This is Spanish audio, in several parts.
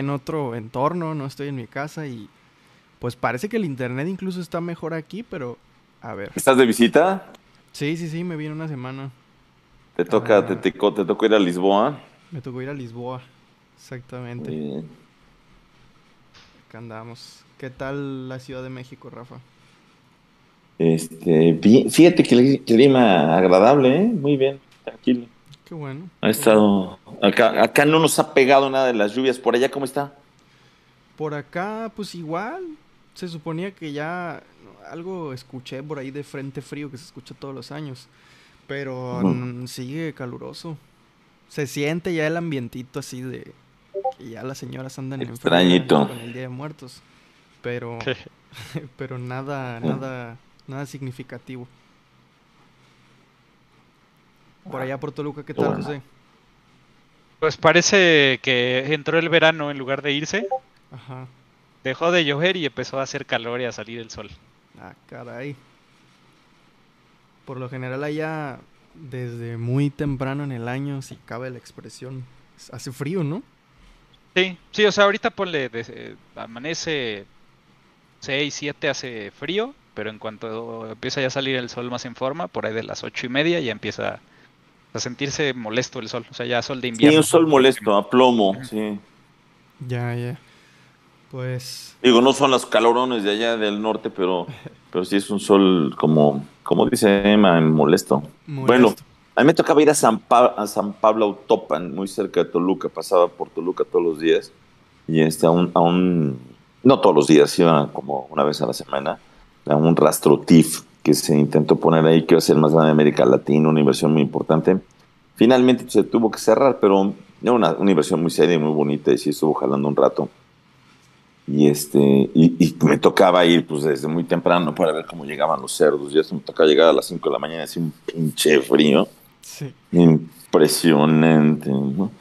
en otro entorno, no estoy en mi casa y pues parece que el internet incluso está mejor aquí, pero a ver. ¿Estás de visita? Sí, sí, sí, me vine una semana. ¿Te tocó ir a Lisboa? Me tocó ir a Lisboa, exactamente. Bien. Acá andamos. ¿Qué tal la Ciudad de México, Rafa? Bien, fíjate que el clima agradable, ¿eh? Muy bien, tranquilo. Qué bueno. Ha estado... Acá no nos ha pegado nada de las lluvias. ¿Por allá cómo está? Por acá, pues igual. Se suponía que ya... Algo escuché por ahí de frente frío que se escucha todos los años. Pero sigue caluroso. Se siente ya el ambientito así de... Que ya las señoras andan extrañito con el Día de Muertos. Pero nada significativo. Por allá por Toluca, ¿qué tal, José? Pues parece que entró el verano en lugar de irse. Ajá. Dejó de llover y empezó a hacer calor y a salir el sol. Ah, caray. Por lo general allá, desde muy temprano en el año, si cabe la expresión, hace frío, ¿no? Sí, sí, o sea, ahorita amanece 6, 7, hace frío, pero en cuanto empieza ya a salir el sol más en forma, por ahí de las 8:30 ya empieza a sentirse molesto el sol, o sea, ya sol de invierno. Sí, un sol molesto, a plomo, sí. Ya. Pues... Digo, no son los calorones de allá del norte, pero sí es un sol como dice Emma, molesto. Bueno, a mí me tocaba ir a San Pablo Autopan, muy cerca de Toluca, pasaba por Toluca todos los días, y no todos los días, iba como una vez a la semana, a un rastrotif que se intentó poner ahí, que iba a ser el más grande de América Latina, una inversión muy importante. Finalmente se tuvo que cerrar, pero era una inversión muy seria y muy bonita, y sí estuvo jalando un rato. Y me tocaba ir pues desde muy temprano para ver cómo llegaban los cerdos. Ya se me tocaba llegar a las 5 de la mañana, así un pinche frío. Sí. Impresionante, ¿no?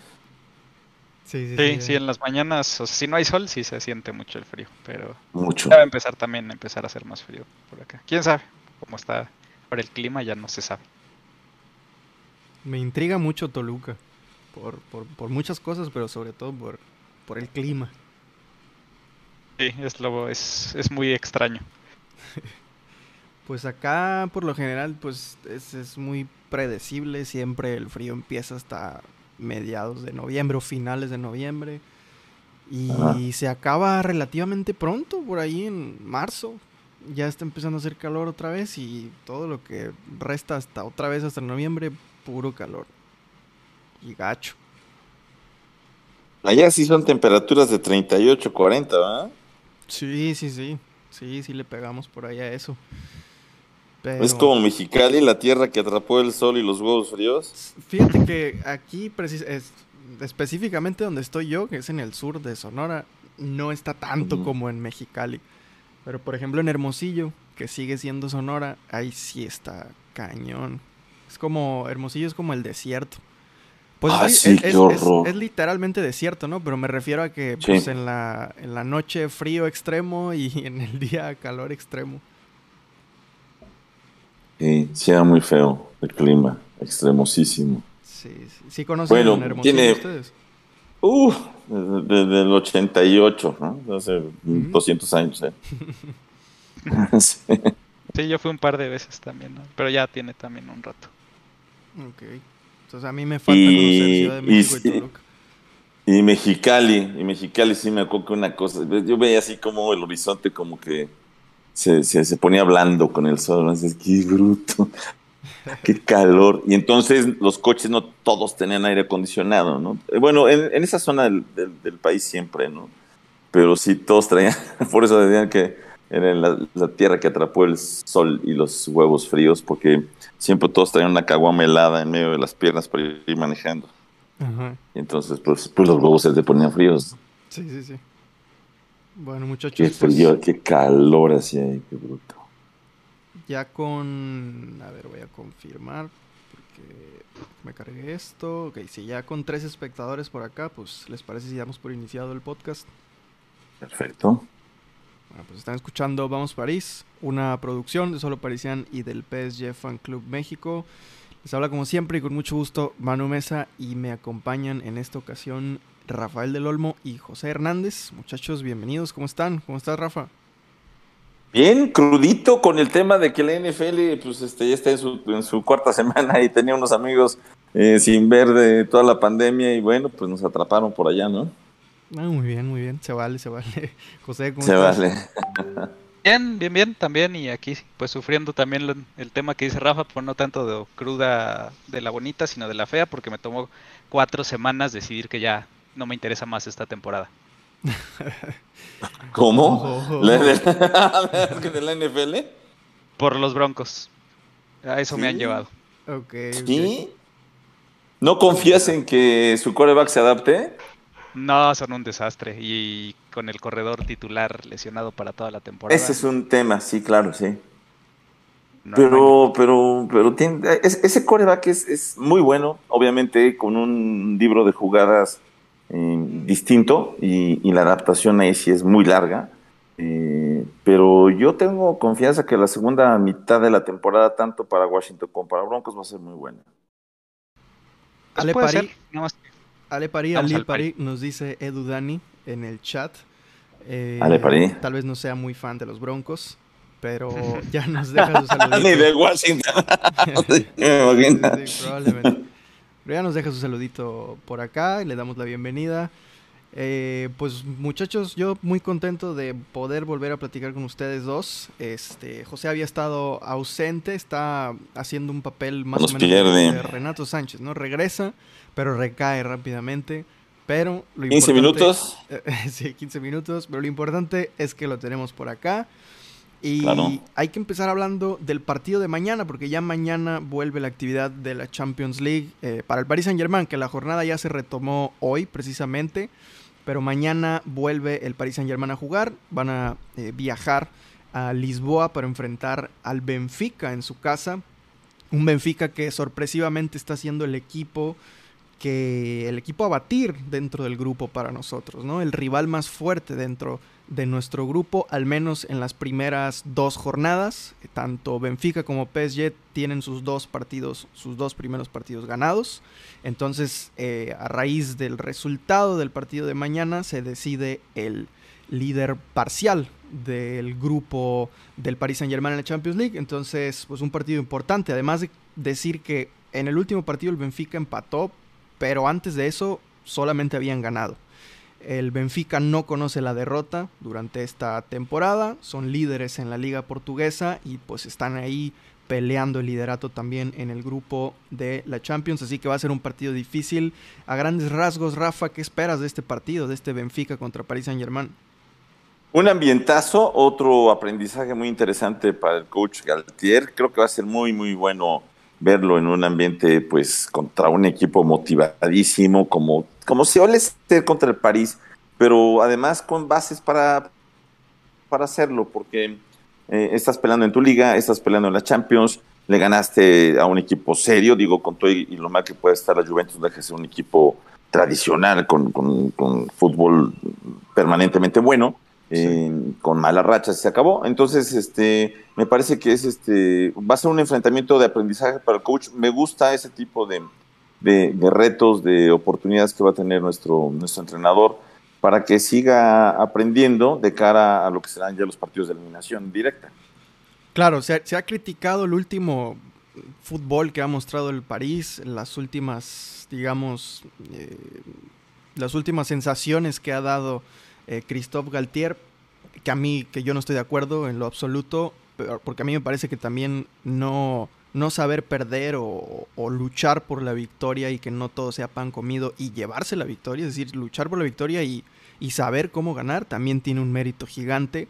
Sí, en las mañanas, o sea, si no hay sol, sí se siente mucho el frío, pero mucho. Ya va a empezar también a hacer más frío por acá. ¿Quién sabe cómo está por el clima? Ya no se sabe. Me intriga mucho Toluca por muchas cosas, pero sobre todo por el clima. Sí, es muy extraño. Pues acá, por lo general, pues es muy predecible. Siempre el frío empieza hasta mediados de noviembre o finales de noviembre. Y se acaba relativamente pronto, por ahí en marzo. Ya está empezando a hacer calor otra vez y todo lo que resta hasta noviembre, puro calor. Y gacho. Allá sí son temperaturas de 38, 40, ¿verdad? Sí, le pegamos por allá a eso. Pero... ¿Es como Mexicali, la tierra que atrapó el sol y los huevos fríos? Fíjate que aquí, específicamente donde estoy yo, que es en el sur de Sonora, no está tanto como en Mexicali. Pero, por ejemplo, en Hermosillo, que sigue siendo Sonora, ahí sí está cañón. Hermosillo es como el desierto. Pues es literalmente desierto, ¿no? Pero me refiero a que pues, en la noche frío extremo y en el día calor extremo. Sí, era muy feo el clima, extremosísimo. Sí, conocen en Hermosillo ustedes. Desde el 88, ¿no? Hace 200 años, Sí, yo fui un par de veces también, ¿no? Pero ya tiene también un rato. Ok. Entonces a mí me falta conocer Ciudad de México y Toluca. Y Mexicali sí me acuerdo que una cosa, yo veía así como el horizonte como que se ponía blando con el sol, ¿no? Entonces, qué bruto, qué calor. Y entonces los coches no todos tenían aire acondicionado, ¿no? Bueno, en esa zona del país siempre, ¿no? Pero sí todos traían, por eso decían que era la tierra que atrapó el sol y los huevos fríos, porque siempre todos traían una caguama helada en medio de las piernas para ir manejando. Ajá. Y entonces, pues los huevos se te ponían fríos. Sí. Bueno, muchachos. Qué frío, pues, qué calor hacía ahí, qué bruto. A ver, voy a confirmar, porque me cargué esto. Ok, si ya con 3 espectadores por acá, pues, ¿les parece si damos por iniciado el podcast? Perfecto. Bueno, pues están escuchando Vamos París, una producción de Solo Parisian y del PSG Fan Club México. Les habla como siempre y con mucho gusto Manu Mesa y me acompañan en esta ocasión Rafael del Olmo y José Hernández. Muchachos, bienvenidos. ¿Cómo están? ¿Cómo estás, Rafa? Bien, crudito con el tema de que la NFL pues, ya está en su cuarta semana y tenía unos amigos sin ver de toda la pandemia y bueno, pues nos atraparon por allá, ¿no? Ah, muy bien, muy bien. Se vale, se vale. José, ¿cómo estás? Se vale. Bien, también. Y aquí, pues sufriendo también el tema que dice Rafa, pues no tanto de cruda de la bonita, sino de la fea, porque me tomó 4 semanas decidir que ya no me interesa más esta temporada. ¿Cómo? ¿De la NFL? Por los Broncos. A eso ¿sí? me han llevado. Okay, ¿sí? Okay. ¿No confías en que su quarterback se adapte? No, son un desastre. Y con el corredor titular lesionado para toda la temporada. Ese es un tema, sí, claro, sí. No, pero tiene, ese quarterback es muy bueno, obviamente con un libro de jugadas distinto y la adaptación ahí sí es muy larga. Pero yo tengo confianza que la segunda mitad de la temporada, tanto para Washington como para Broncos, va a ser muy buena. Pues Ale París. Ale Parí nos dice Edu Dani en el chat. Ale Parí. Tal vez no sea muy fan de los Broncos, pero ya nos deja su saludito. Ni de Washington. Sí, probablemente. Pero ya nos deja su saludito por acá y le damos la bienvenida. Pues muchachos, yo muy contento de poder volver a platicar con ustedes dos. José había estado ausente, está haciendo un papel más o menos de Renato Sánchez, ¿no? Regresa, pero recae rápidamente. Pero lo 15 minutos. Sí, 15 minutos, pero lo importante es que lo tenemos por acá. Y claro, hay que empezar hablando del partido de mañana, porque ya mañana vuelve la actividad de la Champions League para el Paris Saint-Germain, que la jornada ya se retomó hoy precisamente, pero mañana vuelve el Paris Saint-Germain a jugar. Van a viajar a Lisboa para enfrentar al Benfica en su casa, un Benfica que sorpresivamente está siendo el equipo a batir dentro del grupo para nosotros, ¿no? El rival más fuerte dentro de nuestro grupo, al menos en las primeras 2 jornadas. Tanto Benfica como PSG tienen sus dos primeros partidos ganados. Entonces, a raíz del resultado del partido de mañana, se decide el líder parcial del grupo del Paris Saint-Germain en la Champions League. Entonces, pues un partido importante. Además de decir que en el último partido el Benfica empató, pero antes de eso solamente habían ganado. El Benfica no conoce la derrota durante esta temporada, son líderes en la liga portuguesa y pues están ahí peleando el liderato también en el grupo de la Champions, así que va a ser un partido difícil. A grandes rasgos, Rafa, ¿qué esperas de este partido, de este Benfica contra Paris Saint-Germain? Un ambientazo, otro aprendizaje muy interesante para el coach Galtier. Creo que va a ser muy, muy bueno verlo en un ambiente, pues, contra un equipo motivadísimo, como si Ole esté contra el París, pero además con bases para hacerlo, porque estás peleando en tu liga, estás peleando en la Champions, le ganaste a un equipo serio, digo, con todo y lo mal que puede estar la Juventus, deja de ser un equipo tradicional, con fútbol permanentemente bueno, sí, con malas rachas se acabó. Entonces me parece que es va a ser un enfrentamiento de aprendizaje para el coach. Me gusta ese tipo de retos, de oportunidades que va a tener nuestro entrenador para que siga aprendiendo de cara a lo que serán ya los partidos de eliminación directa. Claro, se ha criticado el último fútbol que ha mostrado el París, las últimas, digamos, las últimas sensaciones que ha dado Christophe Galtier, que yo no estoy de acuerdo en lo absoluto, porque a mí me parece que también no saber perder o luchar por la victoria y que no todo sea pan comido y llevarse la victoria, es decir, luchar por la victoria y saber cómo ganar, también tiene un mérito gigante.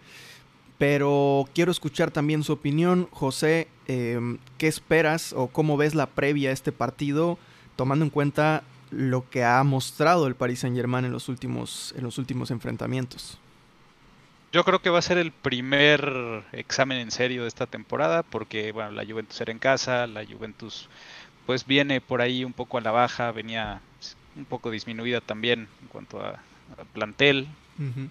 Pero quiero escuchar también su opinión, José. ¿Qué esperas o cómo ves la previa a este partido, tomando en cuenta lo que ha mostrado el Paris Saint-Germain en los últimos enfrentamientos? Yo creo que va a ser el primer examen en serio de esta temporada, porque bueno, la Juventus era en casa, la Juventus pues viene por ahí un poco a la baja, venía un poco disminuida también en cuanto a plantel. Uh-huh.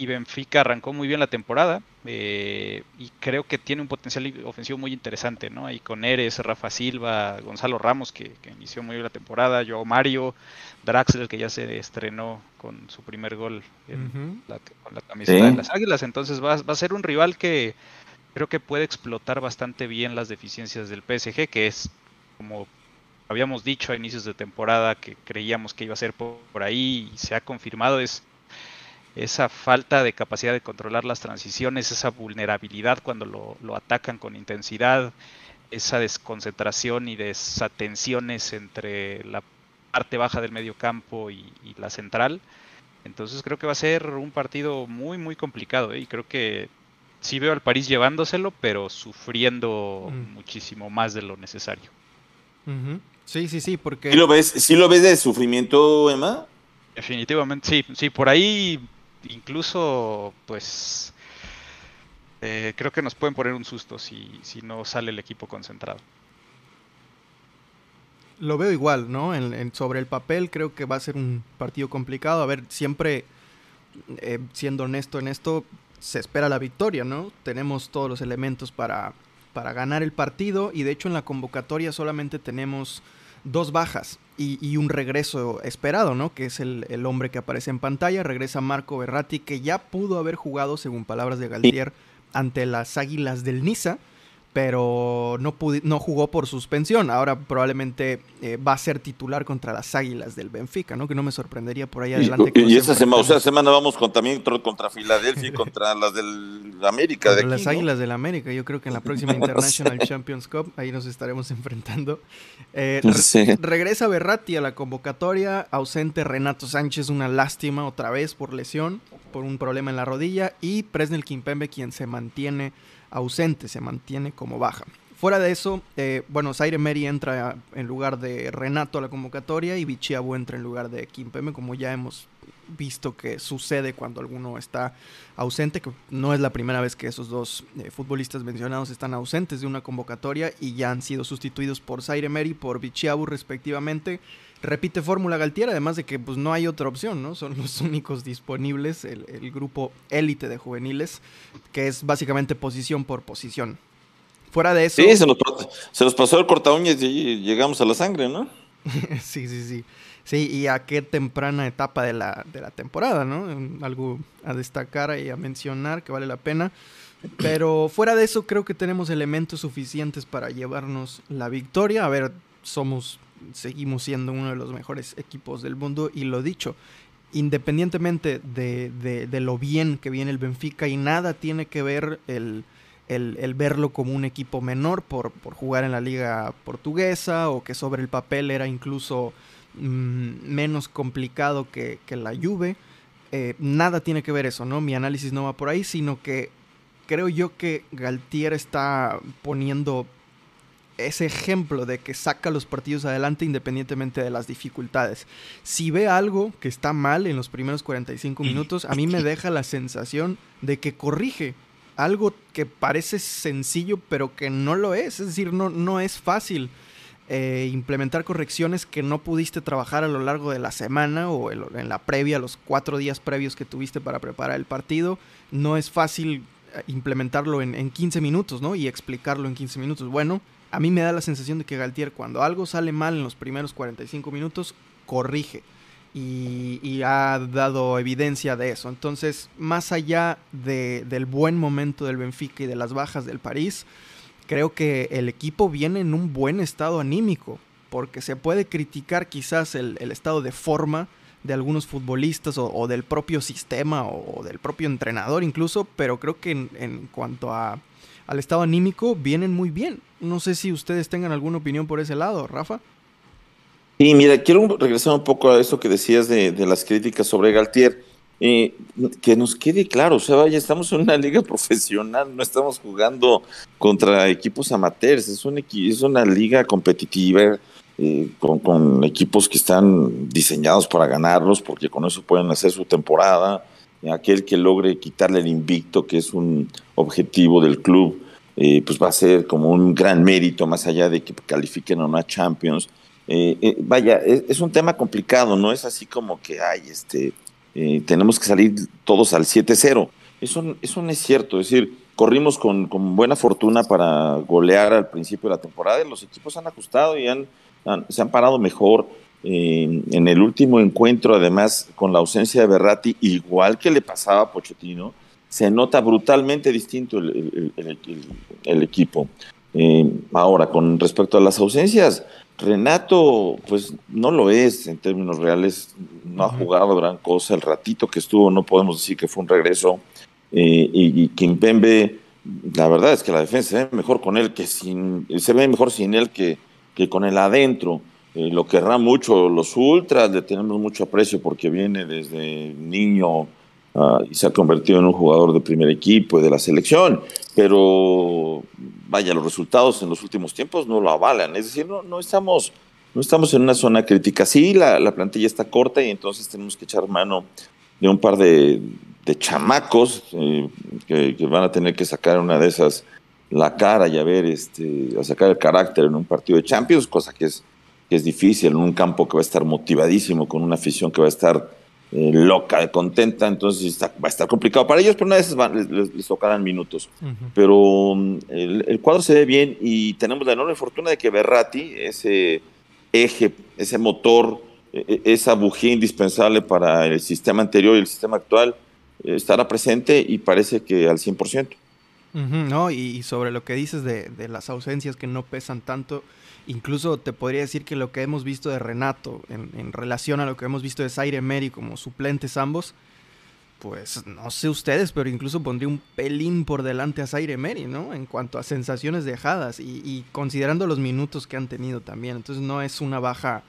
y Benfica arrancó muy bien la temporada, y creo que tiene un potencial ofensivo muy interesante, ¿no? Ahí con Eres, Rafa Silva, Gonzalo Ramos, que inició muy bien la temporada, Joao Mario, Draxler, que ya se estrenó con su primer gol con la camiseta de las Águilas. Entonces va a ser un rival que creo que puede explotar bastante bien las deficiencias del PSG, que es, como habíamos dicho a inicios de temporada, que creíamos que iba a ser por ahí, y se ha confirmado, es esa falta de capacidad de controlar las transiciones, esa vulnerabilidad cuando lo atacan con intensidad, esa desconcentración y desatenciones entre la parte baja del medio campo y la central. Entonces creo que va a ser un partido muy muy complicado, y creo que sí veo al París llevándoselo, pero sufriendo muchísimo más de lo necesario. Sí, porque... ¿Sí lo ves de sufrimiento, Emma? Definitivamente, sí, por ahí incluso, pues, creo que nos pueden poner un susto si no sale el equipo concentrado. Lo veo igual, ¿no? Sobre el papel creo que va a ser un partido complicado. A ver, siempre, siendo honesto en esto, se espera la victoria, ¿no? Tenemos todos los elementos para ganar el partido, y de hecho en la convocatoria solamente tenemos 2 bajas y un regreso esperado, ¿no? Que es el hombre que aparece en pantalla. Regresa Marco Verratti, que ya pudo haber jugado, según palabras de Galtier, ante las Águilas del Niza, pero no jugó por suspensión. Ahora probablemente va a ser titular contra las Águilas del Benfica, ¿no? Que no me sorprendería por ahí adelante. Y esta semana, vamos contra Filadelfia y contra las del América. Contra las Águilas del América, yo creo que en la próxima International Champions Cup, ahí nos estaremos enfrentando. Regresa Verratti a la convocatoria, ausente Renato Sánchez, una lástima otra vez por lesión, por un problema en la rodilla, y Presnel Kimpembe, quien se mantiene ausente, se mantiene como baja. Fuera de eso, Zaïre-Emery entra en lugar de Renato a la convocatoria, y Vitinha entra en lugar de Kimpembe, como ya hemos visto que sucede cuando alguno está ausente, que no es la primera vez que esos 2 futbolistas mencionados están ausentes de una convocatoria y ya han sido sustituidos por Zaïre-Emery y por Vitinha respectivamente. Repite fórmula Galtier, además de que pues no hay otra opción, ¿no? Son los únicos disponibles, el grupo élite de juveniles, que es básicamente posición por posición. Fuera de eso... Sí, se nos pasó el corta uñas y llegamos a la sangre, ¿no? Sí. Sí, y a qué temprana etapa de la temporada, ¿no? Algo a destacar y a mencionar que vale la pena. Pero fuera de eso, creo que tenemos elementos suficientes para llevarnos la victoria. A ver, seguimos siendo uno de los mejores equipos del mundo, y lo dicho, independientemente de lo bien que viene el Benfica, y nada tiene que ver el verlo como un equipo menor por jugar en la liga portuguesa, o que sobre el papel era incluso menos complicado que la Juve. Nada tiene que ver eso, ¿no? Mi análisis no va por ahí, sino que creo yo que Galtier está poniendo ese ejemplo de que saca los partidos adelante independientemente de las dificultades. Si ve algo que está mal en los primeros 45 minutos, a mí me deja la sensación de que corrige algo que parece sencillo, pero que no lo es. Es decir, no es fácil implementar correcciones que no pudiste trabajar a lo largo de la semana o en la previa, los 4 días previos que tuviste para preparar el partido. No es fácil implementarlo en 15 minutos, ¿no? Y explicarlo en 15 minutos. Bueno, a mí me da la sensación de que Galtier, cuando algo sale mal en los primeros 45 minutos, corrige. Y ha dado evidencia de eso. Entonces, más allá del buen momento del Benfica y de las bajas del París, creo que el equipo viene en un buen estado anímico, porque se puede criticar quizás el estado de forma de algunos futbolistas o del propio sistema o del propio entrenador incluso, pero creo que en cuanto al estado anímico vienen muy bien. No sé si ustedes tengan alguna opinión por ese lado, Rafa. Sí, mira, quiero regresar un poco a eso que decías de las críticas sobre Galtier. Que nos quede claro, o sea, vaya, estamos en una liga profesional, no estamos jugando contra equipos amateurs, es una liga competitiva con equipos que están diseñados para ganarlos, porque con eso pueden hacer su temporada. Aquel que logre quitarle el invicto, que es un objetivo del club, pues va a ser como un gran mérito, más allá de que califiquen a una Champions. Vaya, es un tema complicado, no es así como que, tenemos que salir todos al 7-0. Eso no es cierto, es decir, corrimos con buena fortuna para golear al principio de la temporada, y los equipos han ajustado y se han parado mejor. En el último encuentro, además, con la ausencia de Verratti, igual que le pasaba a Pochettino, se nota brutalmente distinto el equipo. Ahora, con respecto a las ausencias, Renato, pues no lo es en términos reales, no ha jugado gran cosa. El ratito que estuvo no podemos decir que fue un regreso, y Kimpembe, la verdad es que la defensa se ve mejor con él que sin, se ve mejor sin él que con él adentro. Lo querrán mucho los ultras, le tenemos mucho aprecio porque viene desde niño y se ha convertido en un jugador de primer equipo y de la selección, pero vaya, los resultados en los últimos tiempos no lo avalan, es decir, no estamos en una zona crítica. Sí, la plantilla está corta y entonces tenemos que echar mano de un par de chamacos que van a tener que sacar una de esas la cara y a sacar el carácter en un partido de Champions, cosa que es difícil en un campo que va a estar motivadísimo, con una afición que va a estar loca, contenta, entonces va a estar complicado para ellos, pero una de esas les tocarán minutos. Uh-huh. Pero el cuadro se ve bien y tenemos la enorme fortuna de que Verratti, ese eje, ese motor, esa bujía indispensable para el sistema anterior y el sistema actual, estará presente y parece que al 100%. Uh-huh, ¿no? Y sobre lo que dices de las ausencias que no pesan tanto, incluso te podría decir que lo que hemos visto de Renato en relación a lo que hemos visto de Zaïre-Emery como suplentes ambos, pues no sé ustedes, pero incluso pondría un pelín por delante a Zaïre-Emery, ¿no? En cuanto a sensaciones dejadas y considerando los minutos que han tenido también. Entonces no es una baja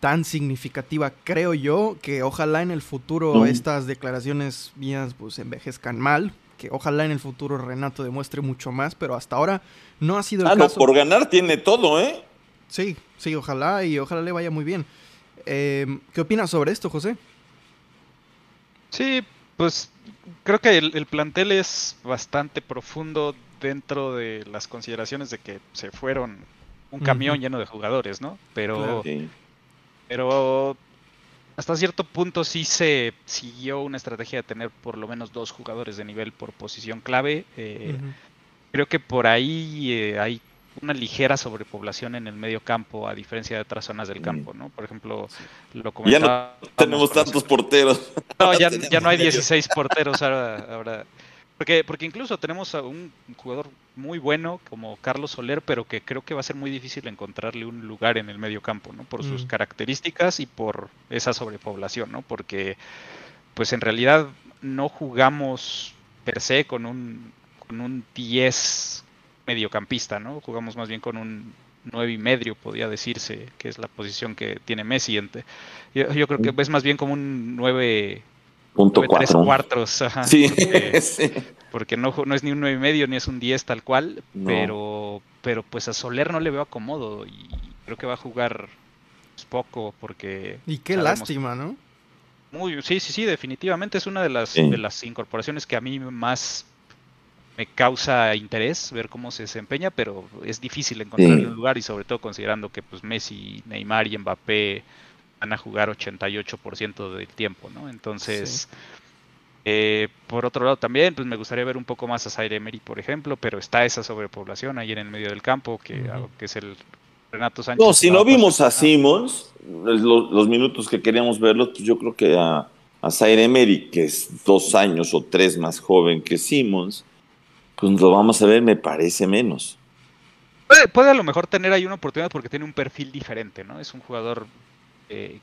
tan significativa, creo yo, que ojalá en el futuro estas declaraciones mías pues envejezcan mal. Que ojalá en el futuro Renato demuestre mucho más, pero hasta ahora no ha sido el caso. Por ganar tiene todo, ¿eh? Sí, sí, ojalá, y ojalá le vaya muy bien. ¿Qué opinas sobre esto, José? Sí, pues creo que el plantel es bastante profundo dentro de las consideraciones de que se fueron un camión lleno de jugadores, ¿no? Pero, claro. Pero hasta cierto punto sí se siguió una estrategia de tener por lo menos dos jugadores de nivel por posición clave. Creo que por ahí hay una ligera sobrepoblación en el medio campo, a diferencia de otras zonas del campo, ¿no? Por ejemplo, lo comentaba. Ya no tenemos tantos porteros. No, ya no hay 16 porteros ahora. Porque incluso tenemos a un jugador muy bueno como Carlos Soler, pero que creo que va a ser muy difícil encontrarle un lugar en el medio campo, ¿no? Por sus características y por esa sobrepoblación, ¿no? Porque pues en realidad no jugamos per se con un 10 mediocampista, ¿no? Jugamos más bien con un 9 y medio, podría decirse, que es la posición que tiene Messi. Yo creo que es más bien como un 9... .4 3/4, ajá, sí. Porque no es ni un 9.5 ni es un 10 tal cual, no. pero pues a Soler no le veo acomodo y creo que va a jugar poco porque... Y qué lástima, ¿no? Muy, sí, definitivamente es una de las incorporaciones que a mí más me causa interés ver cómo se desempeña, pero es difícil encontrar un lugar y sobre todo considerando que pues Messi, Neymar y Mbappé van a jugar 88% del tiempo, ¿no? Entonces, por otro lado también, pues me gustaría ver un poco más a Zaïre-Emery, por ejemplo, pero está esa sobrepoblación ahí en el medio del campo, que es el Renato Sánchez. No, si no vimos a Simons, los minutos que queríamos verlos, pues yo creo que a Zaïre-Emery, que es 2 años o 3 más joven que Simons, pues lo vamos a ver, me parece menos. Puede a lo mejor tener ahí una oportunidad porque tiene un perfil diferente, ¿no? Es un jugador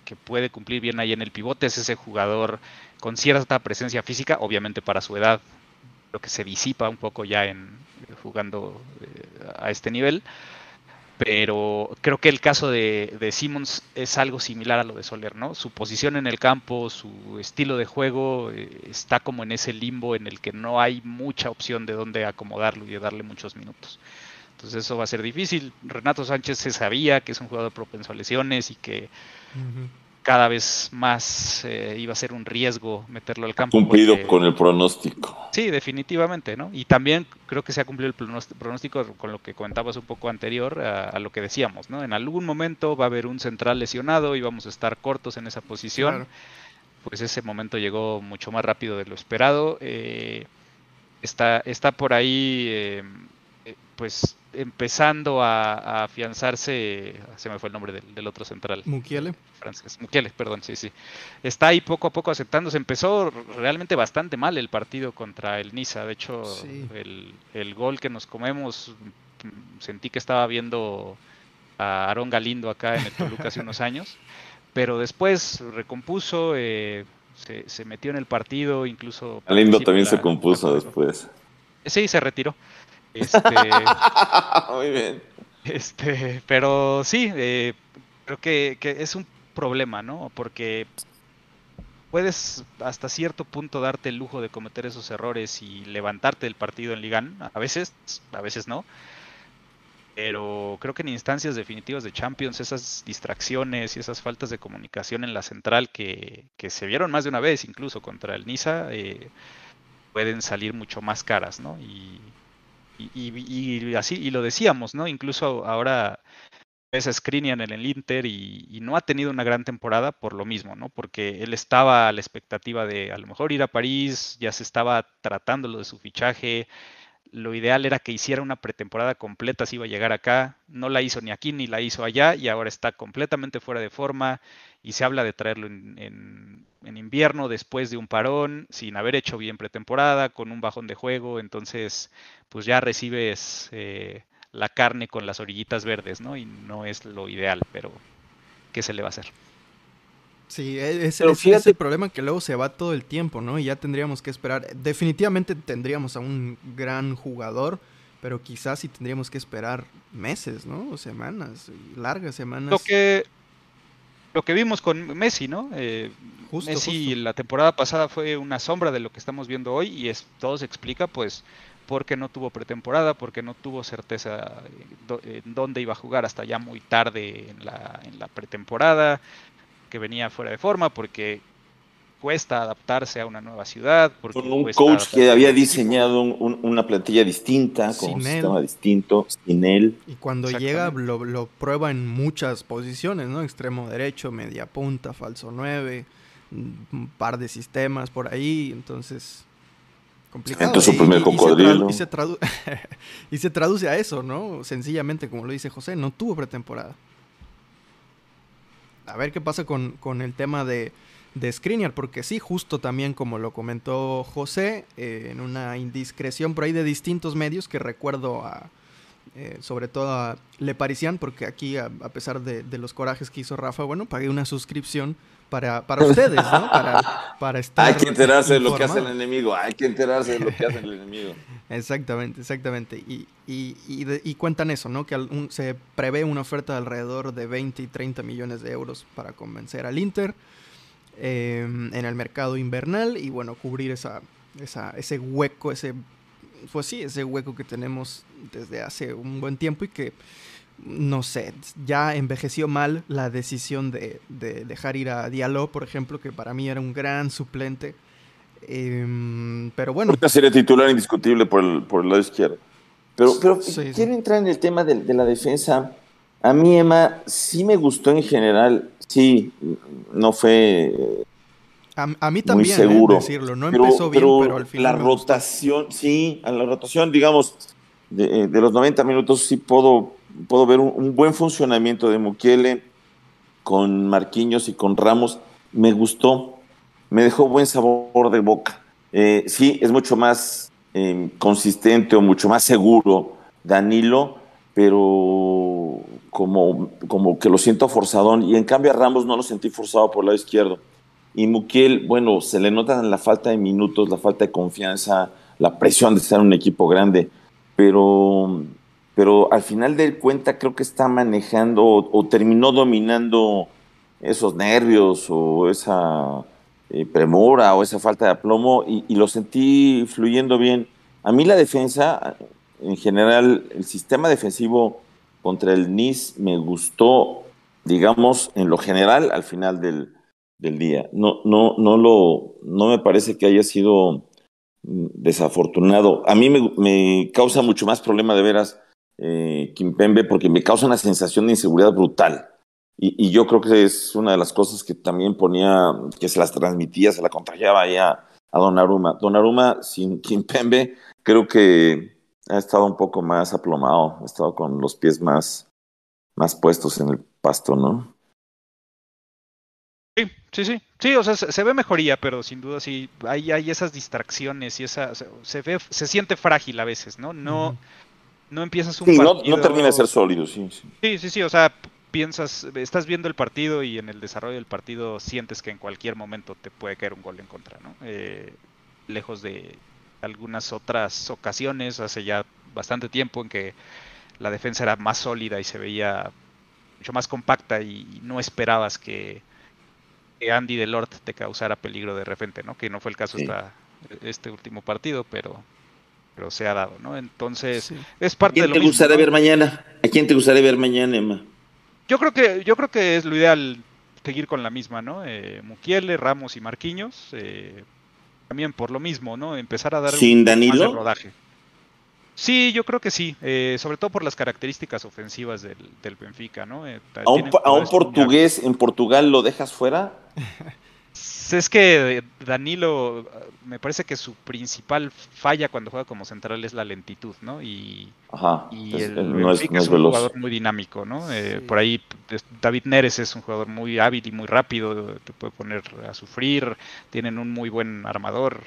que puede cumplir bien ahí en el pivote, es ese jugador con cierta presencia física, obviamente para su edad, lo que se disipa un poco ya jugando a este nivel, pero creo que el caso de Simons es algo similar a lo de Soler, ¿no? Su posición en el campo, su estilo de juego está como en ese limbo en el que no hay mucha opción de dónde acomodarlo y de darle muchos minutos. Entonces eso va a ser difícil. Renato Sánchez se sabía que es un jugador propenso a lesiones y que cada vez más iba a ser un riesgo meterlo al campo. Cumplido con el pronóstico. Sí, definitivamente, ¿no? Y también creo que se ha cumplido el pronóstico con lo que comentabas un poco anterior a lo que decíamos, ¿no? En algún momento va a haber un central lesionado y vamos a estar cortos en esa posición. Claro. pues ese momento llegó mucho más rápido de lo esperado. Está por ahí, pues empezando a afianzarse, se me fue el nombre del otro central. Mukiele. Francés. Mukiele, perdón, sí. Está ahí poco a poco aceptándose. Empezó realmente bastante mal el partido contra el Niza. De hecho, sí, el gol que nos comemos, sentí que estaba viendo a Aarón Galindo acá en el Toluca hace unos años. Pero después recompuso, se metió en el partido, incluso... Galindo también se compuso después. Sí, se retiró. Muy bien. Pero sí, creo que es un problema, ¿no? Porque puedes hasta cierto punto darte el lujo de cometer esos errores y levantarte del partido en Ligue 1, a veces no. Pero creo que en instancias definitivas de Champions, esas distracciones y esas faltas de comunicación en la central que se vieron más de una vez, incluso contra el Niza, pueden salir mucho más caras, ¿no? Y así, y lo decíamos, ¿no? Incluso ahora ves a Skriniar en el Inter y no ha tenido una gran temporada por lo mismo, ¿no? Porque él estaba a la expectativa de a lo mejor ir a París, ya se estaba tratando lo de su fichaje. Lo ideal era que hiciera una pretemporada completa, si iba a llegar acá, no la hizo ni aquí ni la hizo allá y ahora está completamente fuera de forma y se habla de traerlo en invierno después de un parón, sin haber hecho bien pretemporada, con un bajón de juego, entonces pues ya recibes la carne con las orillitas verdes, ¿no? Y no es lo ideal, pero ¿qué se le va a hacer? Sí, es el problema que luego se va todo el tiempo, ¿no? Y ya tendríamos que esperar. Definitivamente tendríamos a un gran jugador, pero quizás sí tendríamos que esperar meses, ¿no? O semanas, largas semanas. Lo que vimos con Messi, ¿no? Messi. La temporada pasada fue una sombra de lo que estamos viendo hoy y todo se explica, pues, porque no tuvo pretemporada, porque no tuvo certeza en dónde iba a jugar hasta ya muy tarde en la pretemporada, que venía fuera de forma, porque cuesta adaptarse a una nueva ciudad. Porque un coach que había diseñado una plantilla distinta, con un sistema distinto, sin él. Y cuando llega lo prueba en muchas posiciones, ¿no? Extremo derecho, media punta, falso 9, un par de sistemas por ahí, entonces... complicado. Entonces, primer cocodrilo. Y se traduce a eso, ¿no? Sencillamente, como lo dice José, no tuvo pretemporada. A ver qué pasa con el tema de Skriniar, porque sí, justo también como lo comentó José, en una indiscreción por ahí de distintos medios, que recuerdo sobre todo a Le Parisien, porque aquí, a pesar de los corajes que hizo Rafa, bueno, pagué una suscripción para ustedes, ¿no? Para estar hay que enterarse informado. De lo que hace el enemigo, hay que enterarse de lo que hace el enemigo. Exactamente. Y cuentan eso, ¿no? Que se prevé una oferta de alrededor de 20 y 30 millones de euros para convencer al Inter en el mercado invernal y, bueno, cubrir ese hueco, ese hueco que tenemos desde hace un buen tiempo y que, no sé, ya envejeció mal la decisión de dejar ir a Diallo, por ejemplo, que para mí era un gran suplente. Pero bueno. Ahorita sería titular indiscutible por el lado izquierdo. Pero sí, quiero entrar en el tema de la defensa. A mí, Emma, sí me gustó en general. Sí, no fue... A mí también, muy seguro. Decirlo. No empezó bien, pero al final... La rotación, sí, a la rotación, digamos, de los 90 minutos sí puedo ver un buen funcionamiento de Mukiele con Marquinhos y con Ramos. Me gustó, me dejó buen sabor de boca. Sí, es mucho más consistente o mucho más seguro Danilo, pero como que lo siento forzadón. Y en cambio a Ramos no lo sentí forzado por el lado izquierdo. Y Mukiele, bueno, se le notan la falta de minutos, la falta de confianza, la presión de estar en un equipo grande, pero al final de cuenta creo que está manejando o terminó dominando esos nervios o esa premura o esa falta de aplomo y lo sentí fluyendo bien. A mí la defensa, en general, el sistema defensivo contra el Nice me gustó, digamos, en lo general al final del día. No me parece que haya sido desafortunado. A mí me causa mucho más problema de veras Kimpembe porque me causa una sensación de inseguridad brutal. Y yo creo que es una de las cosas que también ponía, que se las transmitía, se la contagiaba ahí a Donnarumma. Donnarumma sin Kimpembe creo que ha estado un poco más aplomado, ha estado con los pies más puestos en el pasto, ¿no? Sí, o sea, se ve mejoría, pero sin duda sí, hay esas distracciones y se siente frágil a veces, ¿no? No empiezas un partido... No termina de ser sólido, sí. Sí, o sea... Piensas, estás viendo el partido y en el desarrollo del partido sientes que en cualquier momento te puede caer un gol en contra, ¿no? Lejos de algunas otras ocasiones, hace ya bastante tiempo en que la defensa era más sólida y se veía mucho más compacta y no esperabas que Andy Delort te causara peligro de repente, ¿no? Que no fue el caso hasta este último partido, pero se ha dado, ¿no? Entonces, es parte de lo mismo. ¿A quién te gustaría ver mañana, Emma? Yo creo que es lo ideal seguir con la misma, ¿no? Mukiele, Ramos y Marquinhos, también por lo mismo, ¿no? Empezar a dar un poco más de rodaje. Sí, yo creo que sí, sobre todo por las características ofensivas del Benfica, ¿no? ¿A un portugués en Portugal lo dejas fuera? Es que Danilo, me parece que su principal falla cuando juega como central es la lentitud, ¿no? Y es un veloz. Jugador muy dinámico, ¿no? Sí. Por ahí David Neres es un jugador muy hábil y muy rápido, te puede poner a sufrir, tienen un muy buen armador.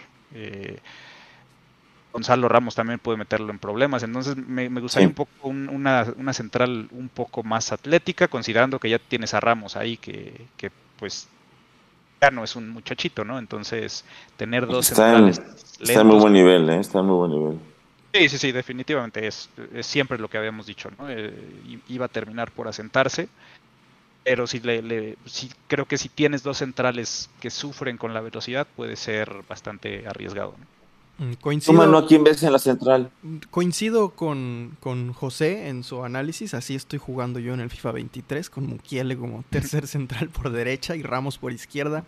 Gonzalo Ramos también puede meterlo en problemas, entonces me gustaría un poco una central un poco más atlética, considerando que ya tienes a Ramos ahí que pues... no es un muchachito, ¿no? Entonces, tener dos centrales... Está en muy buen nivel, ¿eh? Está en muy buen nivel. Sí, definitivamente. Es siempre lo que habíamos dicho, ¿no? Iba a terminar por asentarse, pero sí, creo que si tienes dos centrales que sufren con la velocidad, puede ser bastante arriesgado, ¿no? Coincido, ¿a quién ves en la central? Coincido con José en su análisis, así estoy jugando yo en el FIFA 23 con Mukiele como tercer central por derecha y Ramos por izquierda,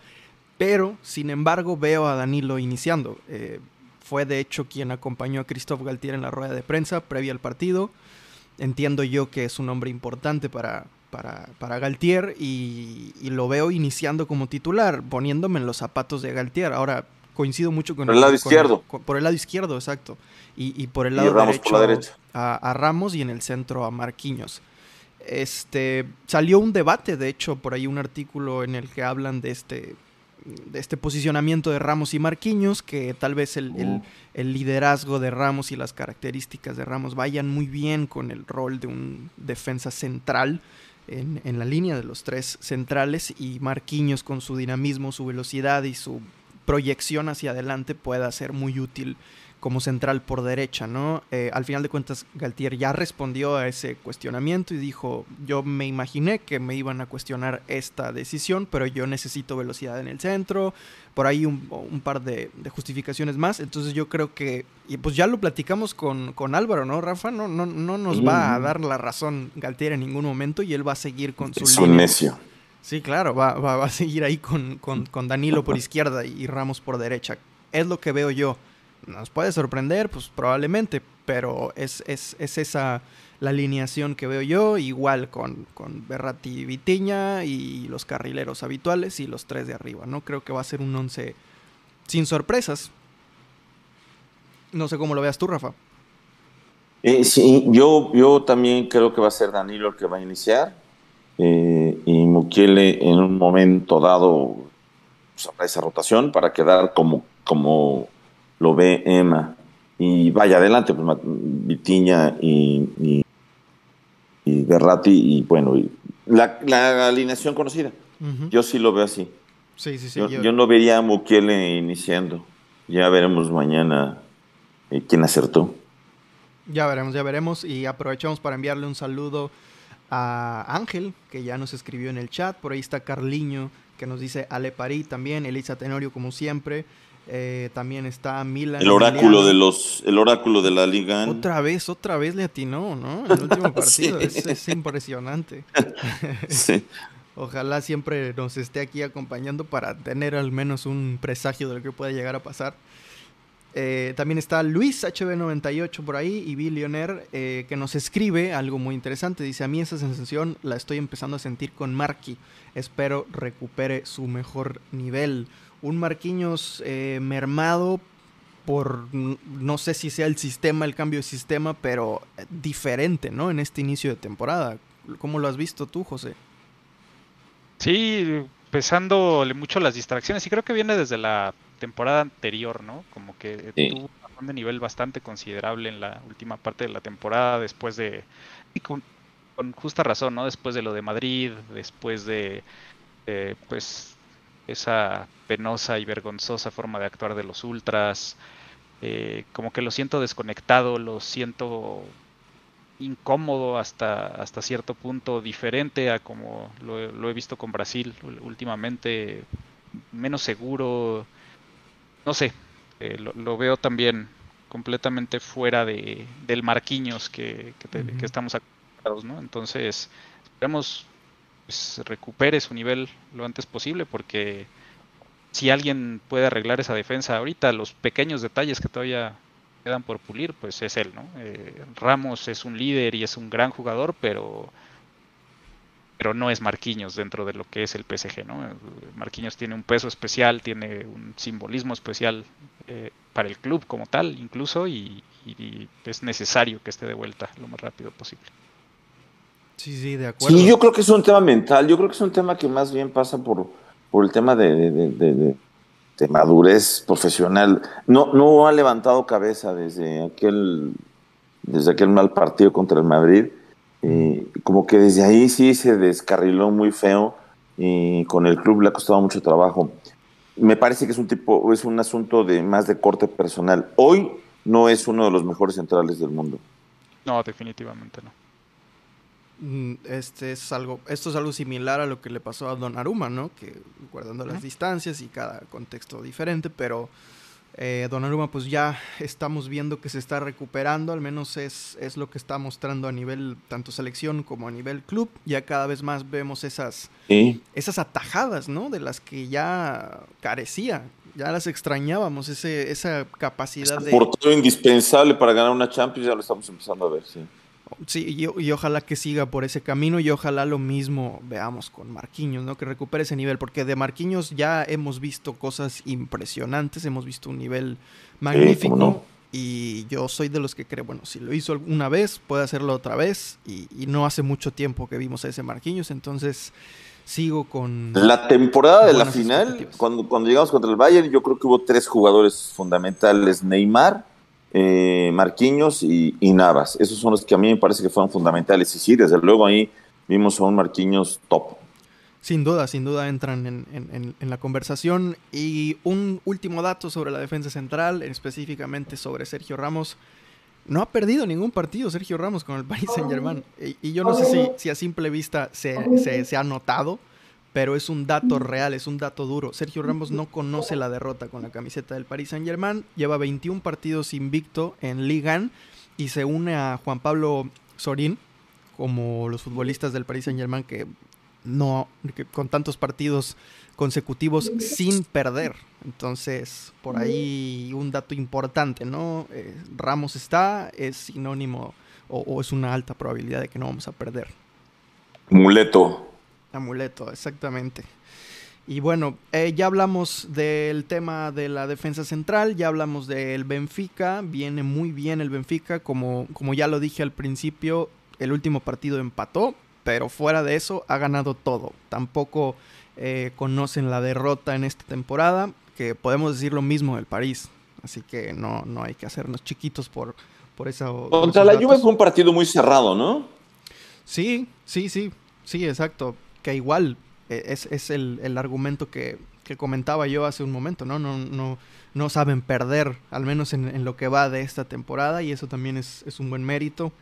pero sin embargo veo a Danilo iniciando. Fue de hecho quien acompañó a Christophe Galtier en la rueda de prensa previa al partido. Entiendo yo que es un hombre importante para Galtier y lo veo iniciando como titular, poniéndome en los zapatos de Galtier. Ahora coincido mucho con... Por el lado izquierdo. Por el lado izquierdo, exacto. Y por el lado derecho a Ramos y en el centro a Marquinhos. Salió un debate, de hecho, por ahí un artículo en el que hablan de este posicionamiento de Ramos y Marquinhos, que tal vez el liderazgo de Ramos y las características de Ramos vayan muy bien con el rol de un defensa central en la línea de los tres centrales, y Marquinhos con su dinamismo, su velocidad y su proyección hacia adelante pueda ser muy útil como central por derecha, ¿no? Al final de cuentas, Galtier ya respondió a ese cuestionamiento y dijo: yo me imaginé que me iban a cuestionar esta decisión, pero yo necesito velocidad en el centro, por ahí un par de justificaciones más. Entonces yo creo que, y pues ya lo platicamos con Álvaro, ¿no, Rafa? No nos va a dar la razón Galtier en ningún momento y él va a seguir con su línea. Necio. Sí, claro, va a seguir ahí con Danilo por izquierda y Ramos por derecha. Es lo que veo yo. Nos puede sorprender, pues probablemente, pero es esa la alineación que veo yo, igual con Verratti y Vitinha y los carrileros habituales y los tres de arriba, ¿no? Creo que va a ser un 11 sin sorpresas. No sé cómo lo veas tú, Rafa. Sí, yo también creo que va a ser Danilo el que va a iniciar. Y Mukiele en un momento dado sabrá esa rotación para quedar como lo ve Emma y vaya adelante pues, Vitinha y Verratti y bueno y la alineación conocida. Yo sí lo veo así. Sí, yo no vería a Mukiele iniciando. Ya veremos mañana quién acertó. Ya veremos y aprovechamos para enviarle un saludo a Ángel, que ya nos escribió en el chat. Por ahí está Carliño, que nos dice Ale Parí también, Elisa Tenorio como siempre, también está Milan. El oráculo de la Liga. Otra vez le atinó, ¿no? El último partido, sí. Es impresionante. Sí. Ojalá siempre nos esté aquí acompañando para tener al menos un presagio de lo que puede llegar a pasar. También está Luis HB98 por ahí y Billionaire, que nos escribe algo muy interesante. Dice, a mí esa sensación la estoy empezando a sentir con Marqui. Espero recupere su mejor nivel. Un Marquinhos mermado por, no sé si sea el sistema, el cambio de sistema, pero diferente, ¿no? En este inicio de temporada. ¿Cómo lo has visto tú, José? Sí, pesándole mucho las distracciones. Y creo que viene desde la temporada anterior, ¿no? Como que sí, tuvo un bajón de nivel bastante considerable en la última parte de la temporada, después de, y con justa razón, ¿no? Después de lo de Madrid, después de pues esa penosa y vergonzosa forma de actuar de los ultras, como que lo siento desconectado, lo siento incómodo hasta cierto punto, diferente a como lo he visto con Brasil últimamente, menos seguro. No sé, lo veo también completamente fuera del Marquinhos que estamos acostumbrados, ¿no? Entonces, esperemos pues recupere su nivel lo antes posible, porque si alguien puede arreglar esa defensa ahorita, los pequeños detalles que todavía quedan por pulir, pues es él, ¿no? Ramos es un líder y es un gran jugador, pero no es Marquinhos dentro de lo que es el PSG, ¿no? Marquinhos tiene un peso especial, tiene un simbolismo especial para el club como tal, incluso, y es necesario que esté de vuelta lo más rápido posible. Sí, sí, de acuerdo. Sí, yo creo que es un tema mental, yo creo que es un tema que más bien pasa por el tema de madurez profesional. No ha levantado cabeza desde aquel mal partido contra el Madrid. Como que desde ahí sí se descarriló muy feo y con el club le ha costado mucho trabajo. Me parece que es un asunto más de corte personal. Hoy no es uno de los mejores centrales del mundo. No, definitivamente no. Esto es algo similar a lo que le pasó a Donnarumma, ¿no? Que guardando las distancias y cada contexto diferente, pero Donnarumma, pues ya estamos viendo que se está recuperando, al menos es lo que está mostrando a nivel tanto selección como a nivel club. Ya cada vez más vemos esas atajadas, ¿no? De las que ya carecía, ya las extrañábamos, esa capacidad de... Por todo indispensable para ganar una Champions, ya lo estamos empezando a ver, sí. Sí, y ojalá que siga por ese camino y ojalá lo mismo veamos con Marquinhos, ¿no? Que recupere ese nivel, porque de Marquinhos ya hemos visto cosas impresionantes, hemos visto un nivel magnífico, ¿no? Y yo soy de los que creo, bueno, si lo hizo alguna vez, puede hacerlo otra vez, y no hace mucho tiempo que vimos a ese Marquinhos, entonces sigo con... La temporada de la final, cuando llegamos contra el Bayern, yo creo que hubo tres jugadores fundamentales, Neymar, Marquinhos y Navas. Esos son los que a mí me parece que fueron fundamentales. Y sí, desde luego ahí vimos a un Marquinhos top. Sin duda entran en la conversación. Y un último dato sobre la defensa central, específicamente sobre Sergio Ramos. No ha perdido ningún partido Sergio Ramos con el Paris Saint-Germain. Y yo no sé si a simple vista se ha notado, pero es un dato real, es un dato duro. Sergio Ramos no conoce la derrota con la camiseta del Paris Saint-Germain, lleva 21 partidos invicto en Ligue 1 y se une a Juan Pablo Sorín, como los futbolistas del Paris Saint-Germain que con tantos partidos consecutivos sin perder. Entonces, por ahí un dato importante, ¿no? Ramos es sinónimo o es una alta probabilidad de que no vamos a perder. Amuleto, exactamente. Y bueno, ya hablamos del tema de la defensa central, ya hablamos del Benfica, viene muy bien el Benfica, como ya lo dije al principio, el último partido empató, pero fuera de eso ha ganado todo. Tampoco conocen la derrota en esta temporada, que podemos decir lo mismo del París, así que no hay que hacernos chiquitos por esa... Contra la Juve fue un partido muy cerrado, ¿no? Sí, exacto. Que igual es el argumento que comentaba yo hace un momento, ¿no? No saben perder, al menos en lo que va de esta temporada, y eso también es un buen mérito.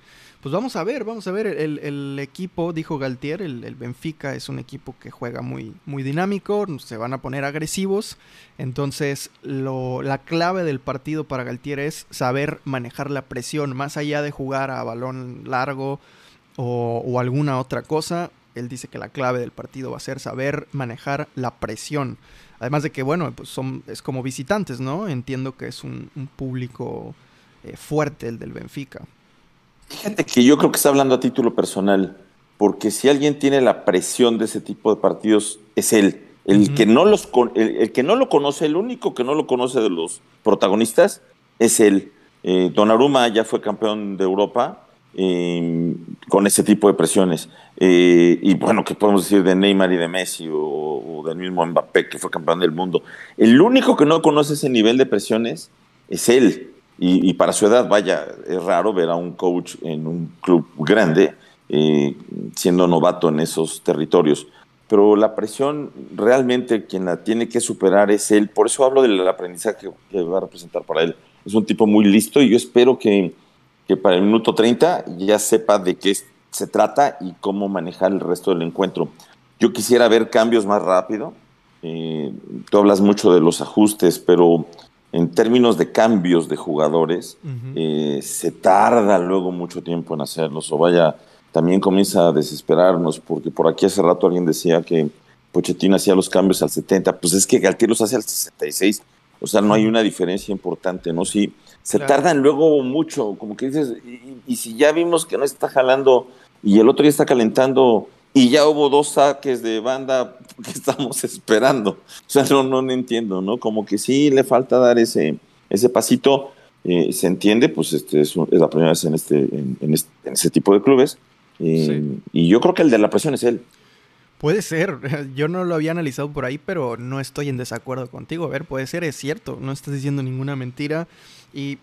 Pues vamos a ver, el equipo, dijo Galtier, el Benfica es un equipo que juega muy, muy dinámico, se van a poner agresivos, entonces la clave del partido para Galtier es saber manejar la presión, más allá de jugar a balón largo o alguna otra cosa. Él dice que la clave del partido va a ser saber manejar la presión. Además de que, bueno, pues es como visitantes, ¿no? Entiendo que es un público fuerte el del Benfica. Fíjate que yo creo que está hablando a título personal, porque si alguien tiene la presión de ese tipo de partidos es él. El que no lo conoce, el único que no lo conoce de los protagonistas es él. Donnarumma ya fue campeón de Europa con ese tipo de presiones. Y bueno, ¿qué podemos decir de Neymar y de Messi o del mismo Mbappé, que fue campeón del mundo? El único que no conoce ese nivel de presiones es él. Y para su edad, vaya, es raro ver a un coach en un club grande siendo novato en esos territorios. Pero la presión realmente quien la tiene que superar es él. Por eso hablo del aprendizaje que va a representar para él. Es un tipo muy listo y yo espero que para el minuto 30 ya sepa de qué se trata y cómo manejar el resto del encuentro. Yo quisiera ver cambios más rápido. Tú hablas mucho de los ajustes, pero en términos de cambios de jugadores, se tarda luego mucho tiempo en hacerlos, o vaya, también comienza a desesperarnos, porque por aquí hace rato alguien decía que Pochettino hacía los cambios al 70, pues es que Galtier los hace al 66, o sea, no hay una diferencia importante, ¿no? Sí, se tardan luego mucho, como que dices, y si ya vimos que no está jalando, y el otro ya está calentando, y ya hubo dos saques de banda, que estamos esperando, o sea, no entiendo, ¿no? Como que sí le falta dar ese pasito, se entiende, pues es la primera vez en ese tipo de clubes, sí. Y yo creo que el de la presión es él. Puede ser, yo no lo había analizado por ahí, pero no estoy en desacuerdo contigo. A ver, puede ser, es cierto, no estás diciendo ninguna mentira. Y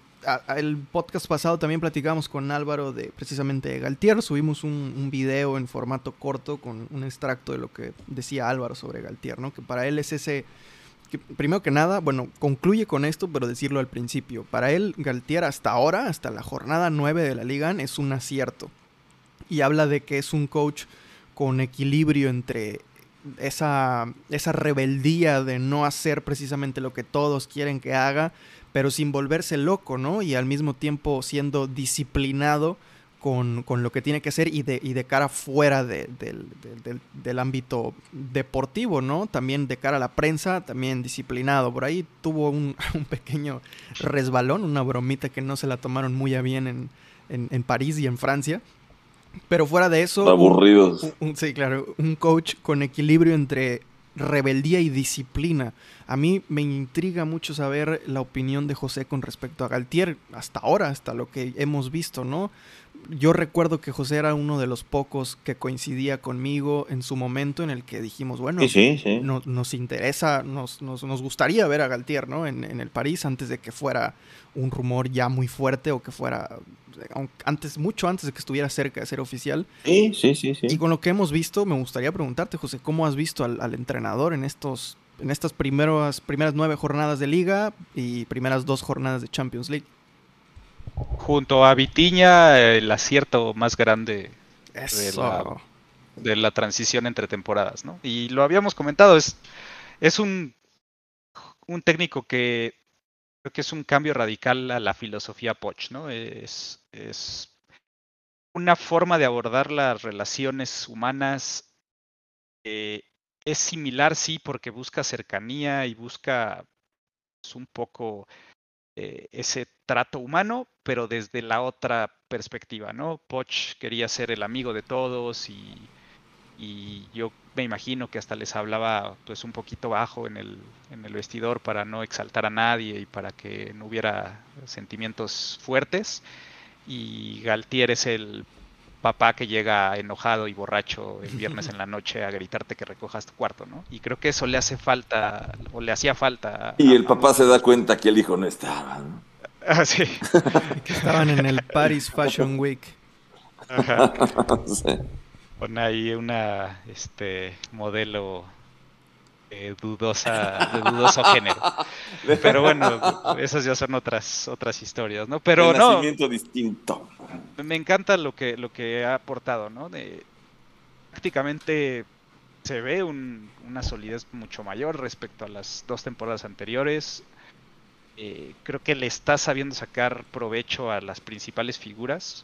el podcast pasado también platicamos con Álvaro precisamente de Galtier. Subimos un video en formato corto con un extracto de lo que decía Álvaro sobre Galtier, ¿no? Que para él es ese... Que primero que nada, bueno, concluye con esto, pero decirlo al principio. Para él, Galtier hasta ahora, hasta la jornada 9 de la Liga, es un acierto. Y habla de que es un coach con equilibrio entre esa rebeldía de no hacer precisamente lo que todos quieren que haga, pero sin volverse loco, ¿no? Y al mismo tiempo siendo disciplinado con lo que tiene que hacer y de cara fuera del ámbito deportivo, ¿no? También de cara a la prensa, también disciplinado. Por ahí tuvo un pequeño resbalón, una bromita que no se la tomaron muy a bien en París y en Francia. Pero fuera de eso... Aburridos. Sí, claro. Un coach con equilibrio entre rebeldía y disciplina. A mí me intriga mucho saber la opinión de José con respecto a Galtier. Hasta ahora, hasta lo que hemos visto, ¿no? Yo recuerdo que José era uno de los pocos que coincidía conmigo en su momento en el que dijimos, bueno, sí. Nos interesa, nos gustaría ver a Galtier, ¿no? En el París, antes de que fuera un rumor ya muy fuerte o que fuera mucho antes de que estuviera cerca de ser oficial. Sí. Y con lo que hemos visto, me gustaría preguntarte, José, ¿cómo has visto al entrenador en estas primeras 9 jornadas de Liga y primeras 2 jornadas de Champions League? Junto a Vitinha, el acierto más grande de la transición entre temporadas, ¿no? Y lo habíamos comentado, es un técnico que creo que es un cambio radical a la filosofía Poch, ¿no? Es una forma de abordar las relaciones humanas. Es similar, sí, porque busca cercanía y busca un poco... ese trato humano, pero desde la otra perspectiva, ¿no? Poch quería ser el amigo de todos y yo me imagino que hasta les hablaba pues un poquito bajo en el vestidor para no exaltar a nadie y para que no hubiera sentimientos fuertes, y Galtier es el papá que llega enojado y borracho el viernes en la noche a gritarte que recojas tu cuarto, ¿no? Y creo que eso le hace falta, o le hacía falta. Y el papá se da cuenta que el hijo no estaba, ¿no? Ah, sí. Que estaban en el Paris Fashion Week. Ajá. Sí. Pon ahí una modelo de dudoso género. Pero bueno, esas ya son otras historias, ¿no? Pero no. Nacimiento distinto. Me encanta lo que ha aportado, ¿no? Prácticamente se ve una solidez mucho mayor respecto a las 2 temporadas anteriores. Creo que le está sabiendo sacar provecho a las principales figuras.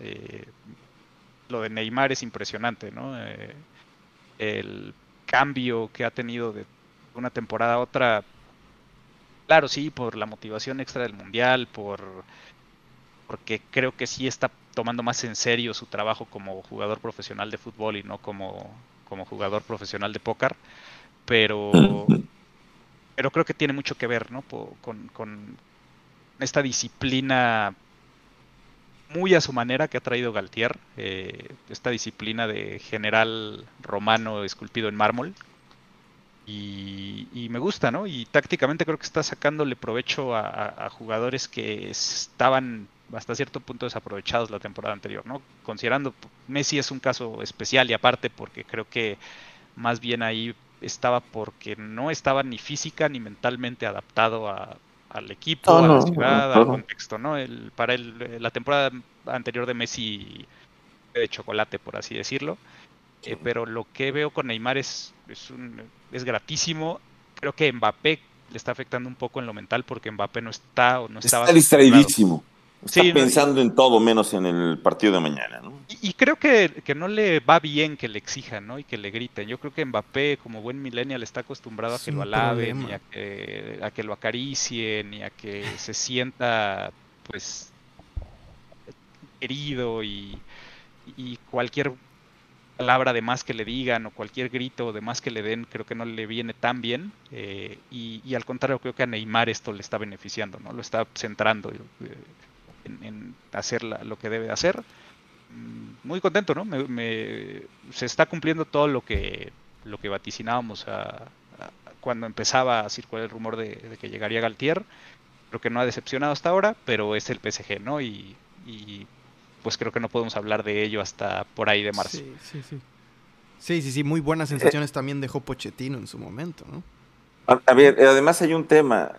Lo de Neymar es impresionante, ¿no? El cambio que ha tenido de una temporada a otra, claro, sí, por la motivación extra del Mundial, porque creo que sí está tomando más en serio su trabajo como jugador profesional de fútbol y no como jugador profesional de póker, pero creo que tiene mucho que ver, ¿no? Con esta disciplina muy a su manera que ha traído Galtier, esta disciplina de general romano esculpido en mármol, y me gusta, ¿no? Y tácticamente creo que está sacándole provecho a jugadores que estaban hasta cierto punto desaprovechados la temporada anterior, ¿no? Considerando, Messi es un caso especial y aparte, porque creo que más bien ahí estaba porque no estaba ni física ni mentalmente adaptado al equipo, a la ciudad, al contexto, ¿no? La temporada anterior de Messi de chocolate, por así decirlo, pero lo que veo con Neymar es gratísimo. Creo que Mbappé le está afectando un poco en lo mental, porque Mbappé no estaba... Está distraidísimo. Está pensando en todo menos en el partido de mañana, ¿no? Y creo que no le va bien que le exijan, ¿no? Y que le griten. Yo creo que Mbappé, como buen millennial, está acostumbrado a que lo alaben, y a que lo acaricien, y a que se sienta, pues, herido, y cualquier palabra de más que le digan o cualquier grito de más que le den, creo que no le viene tan bien, y al contrario, creo que a Neymar esto le está beneficiando, ¿no? Lo está centrando en hacer lo que debe hacer. Muy contento, ¿no? Se está cumpliendo todo lo que vaticinábamos cuando empezaba a circular el rumor de que llegaría Galtier. Creo que no ha decepcionado hasta ahora, pero es el PSG, ¿no? Y pues creo que no podemos hablar de ello hasta por ahí de marzo. Sí. Muy buenas sensaciones también dejó Pochettino en su momento, ¿no? A ver, además hay un tema.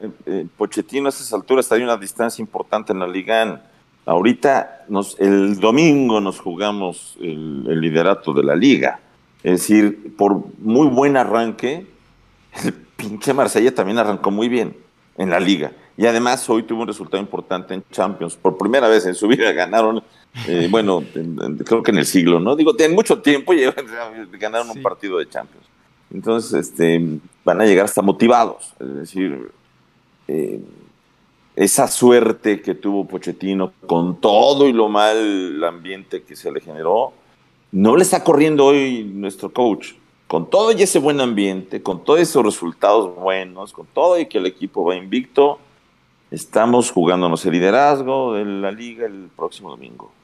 Pochettino a esas alturas está a una distancia importante en la Ligue 1. Ahorita, el domingo nos jugamos el liderato de la Liga. Es decir, por muy buen arranque, el pinche Marsella también arrancó muy bien en la Liga. Y además hoy tuvo un resultado importante en Champions. Por primera vez en su vida ganaron, creo que en el siglo, ¿no? Digo, tienen mucho tiempo y ganaron un partido de Champions. Entonces, van a llegar hasta motivados. Es decir, esa suerte que tuvo Pochettino con todo y lo mal ambiente que se le generó, no le está corriendo hoy nuestro coach. Con todo y ese buen ambiente, con todos esos resultados buenos, con todo y que el equipo va invicto, estamos jugándonos el liderazgo de la Liga el próximo domingo.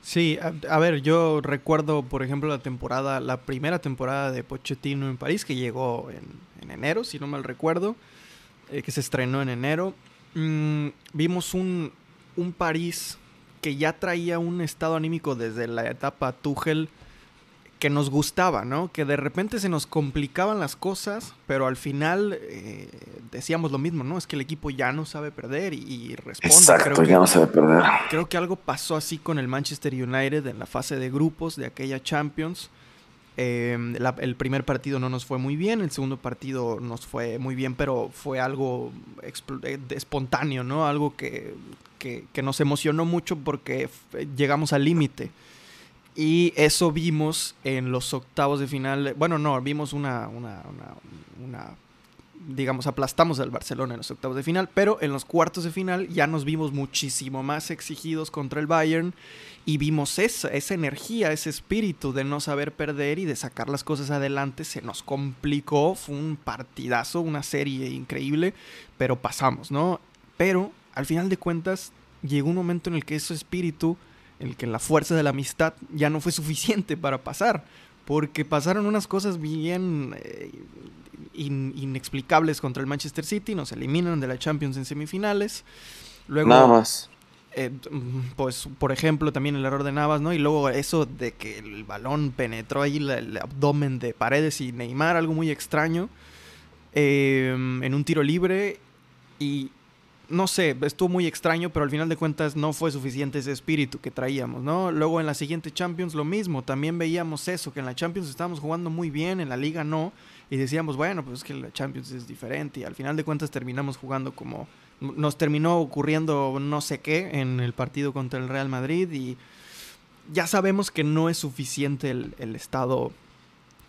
Sí, a ver, yo recuerdo, por ejemplo, la primera temporada de Pochettino en París, que llegó en enero, si no mal recuerdo, que se estrenó en enero. Vimos un París que ya traía un estado anímico desde la etapa Tuchel que nos gustaba, ¿no? Que de repente se nos complicaban las cosas, pero al final decíamos lo mismo, ¿no? Es que el equipo ya no sabe perder y responde. Exacto, no sabe perder. Creo que algo pasó así con el Manchester United en la fase de grupos de aquella Champions. El primer partido no nos fue muy bien, el segundo partido nos fue muy bien, pero fue algo espontáneo, ¿no? Algo que nos emocionó mucho porque llegamos al límite. Y eso vimos en los octavos de final. Bueno, no, vimos una digamos, aplastamos al Barcelona en los octavos de final, pero en los cuartos de final ya nos vimos muchísimo más exigidos contra el Bayern y vimos esa energía, ese espíritu de no saber perder y de sacar las cosas adelante. Se nos complicó, fue un partidazo, una serie increíble, pero pasamos, ¿no? Pero al final de cuentas llegó un momento en el que ese espíritu, en el que la fuerza de la amistad ya no fue suficiente para pasar, porque pasaron unas cosas bien inexplicables contra el Manchester City, nos eliminan de la Champions en semifinales. Luego, Navas. Pues, por ejemplo, también el error de Navas, ¿no? Y luego eso de que el balón penetró ahí el abdomen de Paredes y Neymar, algo muy extraño, en un tiro libre, y no sé, estuvo muy extraño, pero al final de cuentas no fue suficiente ese espíritu que traíamos, ¿no? Luego en la siguiente Champions lo mismo, también veíamos eso, que en la Champions estábamos jugando muy bien, en la Liga no, y decíamos, bueno, pues es que la Champions es diferente, y al final de cuentas terminamos jugando como nos terminó ocurriendo no sé qué en el partido contra el Real Madrid, y ya sabemos que no es suficiente el estado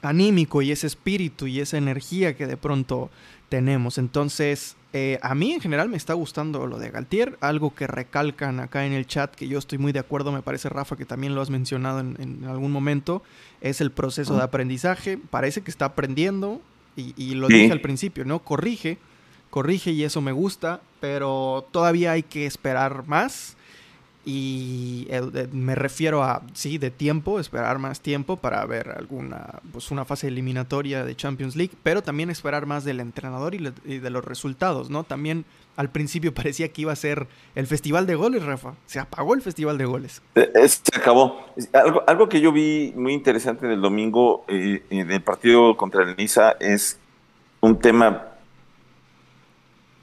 anímico y ese espíritu y esa energía que de pronto tenemos. Entonces, a mí en general me está gustando lo de Galtier, algo que recalcan acá en el chat, que yo estoy muy de acuerdo, me parece, Rafa, que también lo has mencionado en algún momento, es el proceso de aprendizaje. Parece que está aprendiendo y lo dije al principio, ¿no? Corrige y eso me gusta, pero todavía hay que esperar más. Y me refiero a, sí, de tiempo, esperar más tiempo para ver alguna, pues una fase eliminatoria de Champions League, pero también esperar más del entrenador y de los resultados, ¿no? También al principio parecía que iba a ser el festival de goles, Rafa. Se apagó el festival de goles. Se acabó. Algo que yo vi muy interesante del domingo del partido contra el Niza es un tema.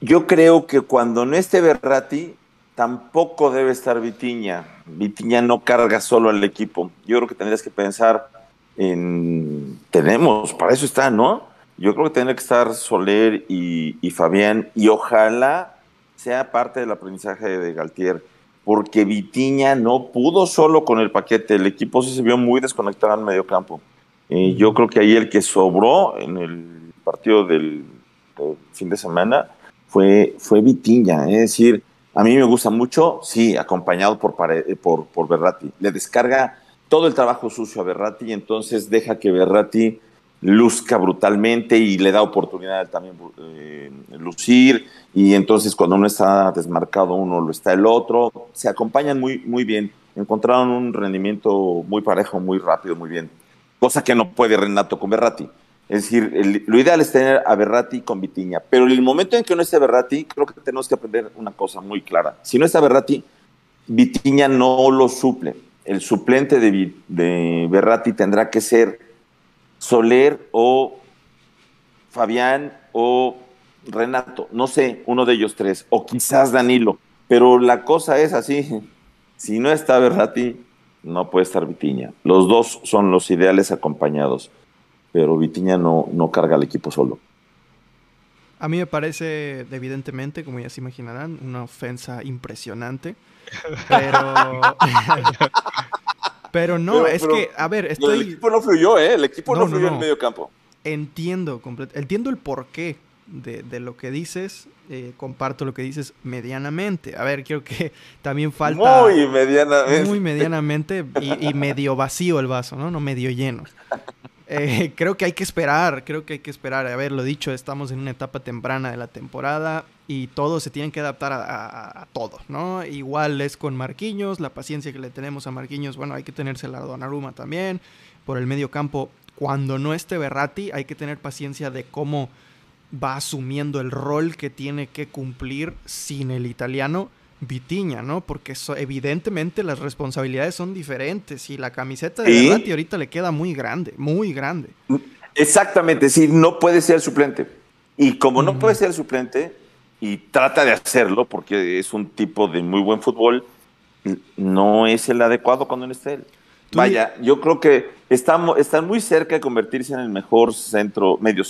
Yo creo que cuando no esté Verratti, tampoco debe estar Vitinha. Vitinha no carga solo al equipo. Yo creo que tendrías que pensar en... Tenemos, para eso está, ¿no? Yo creo que tendría que estar Soler y Fabián, y ojalá sea parte del aprendizaje de Galtier, porque Vitinha no pudo solo con el paquete. El equipo sí se vio muy desconectado al mediocampo. Yo creo que ahí el que sobró en el partido del fin de semana fue Vitinha. Es decir, a mí me gusta mucho, sí, acompañado por Verratti. Le descarga todo el trabajo sucio a Verratti y entonces deja que Verratti luzca brutalmente y le da oportunidad de también lucir. Y entonces cuando uno está desmarcado uno, lo está el otro. Se acompañan muy, muy bien. Encontraron un rendimiento muy parejo, muy rápido, muy bien. Cosa que no puede Renato con Verratti. Es decir, lo ideal es tener a Verratti con Vitinha, pero en el momento en que no esté Verratti, creo que tenemos que aprender una cosa muy clara. Si no está Verratti, Vitinha no lo suple. El suplente de Verratti tendrá que ser Soler o Fabián o Renato, no sé, uno de ellos tres, o quizás Danilo. Pero la cosa es así, si no está Verratti, no puede estar Vitinha. Los dos son los ideales acompañados, pero Vitinha no carga al equipo solo. A mí me parece, evidentemente, como ya se imaginarán, una ofensa impresionante, pero no, que, a ver, estoy... El equipo no fluyó, el equipo no fluyó en medio campo. Entiendo el porqué de lo que dices, comparto lo que dices medianamente. A ver, creo que también falta... Muy medianamente y medio vacío el vaso, ¿no? No medio lleno. Creo que hay que esperar. A ver, lo dicho, estamos en una etapa temprana de la temporada y todos se tienen que adaptar a todo, ¿no? Igual es con Marquinhos, la paciencia que le tenemos a Marquinhos, bueno, hay que tenérsela a Donnarumma también. Por el medio campo, cuando no esté Verratti, hay que tener paciencia de cómo va asumiendo el rol que tiene que cumplir sin el italiano Vitinha, ¿no? Porque evidentemente las responsabilidades son diferentes y la camiseta de Verratti ahorita le queda muy grande, muy grande. Exactamente, sí, no puede ser suplente. Y como no puede ser suplente y trata de hacerlo porque es un tipo de muy buen fútbol, no es el adecuado cuando no esté él. Vaya, yo creo que están muy cerca de convertirse en el mejor medio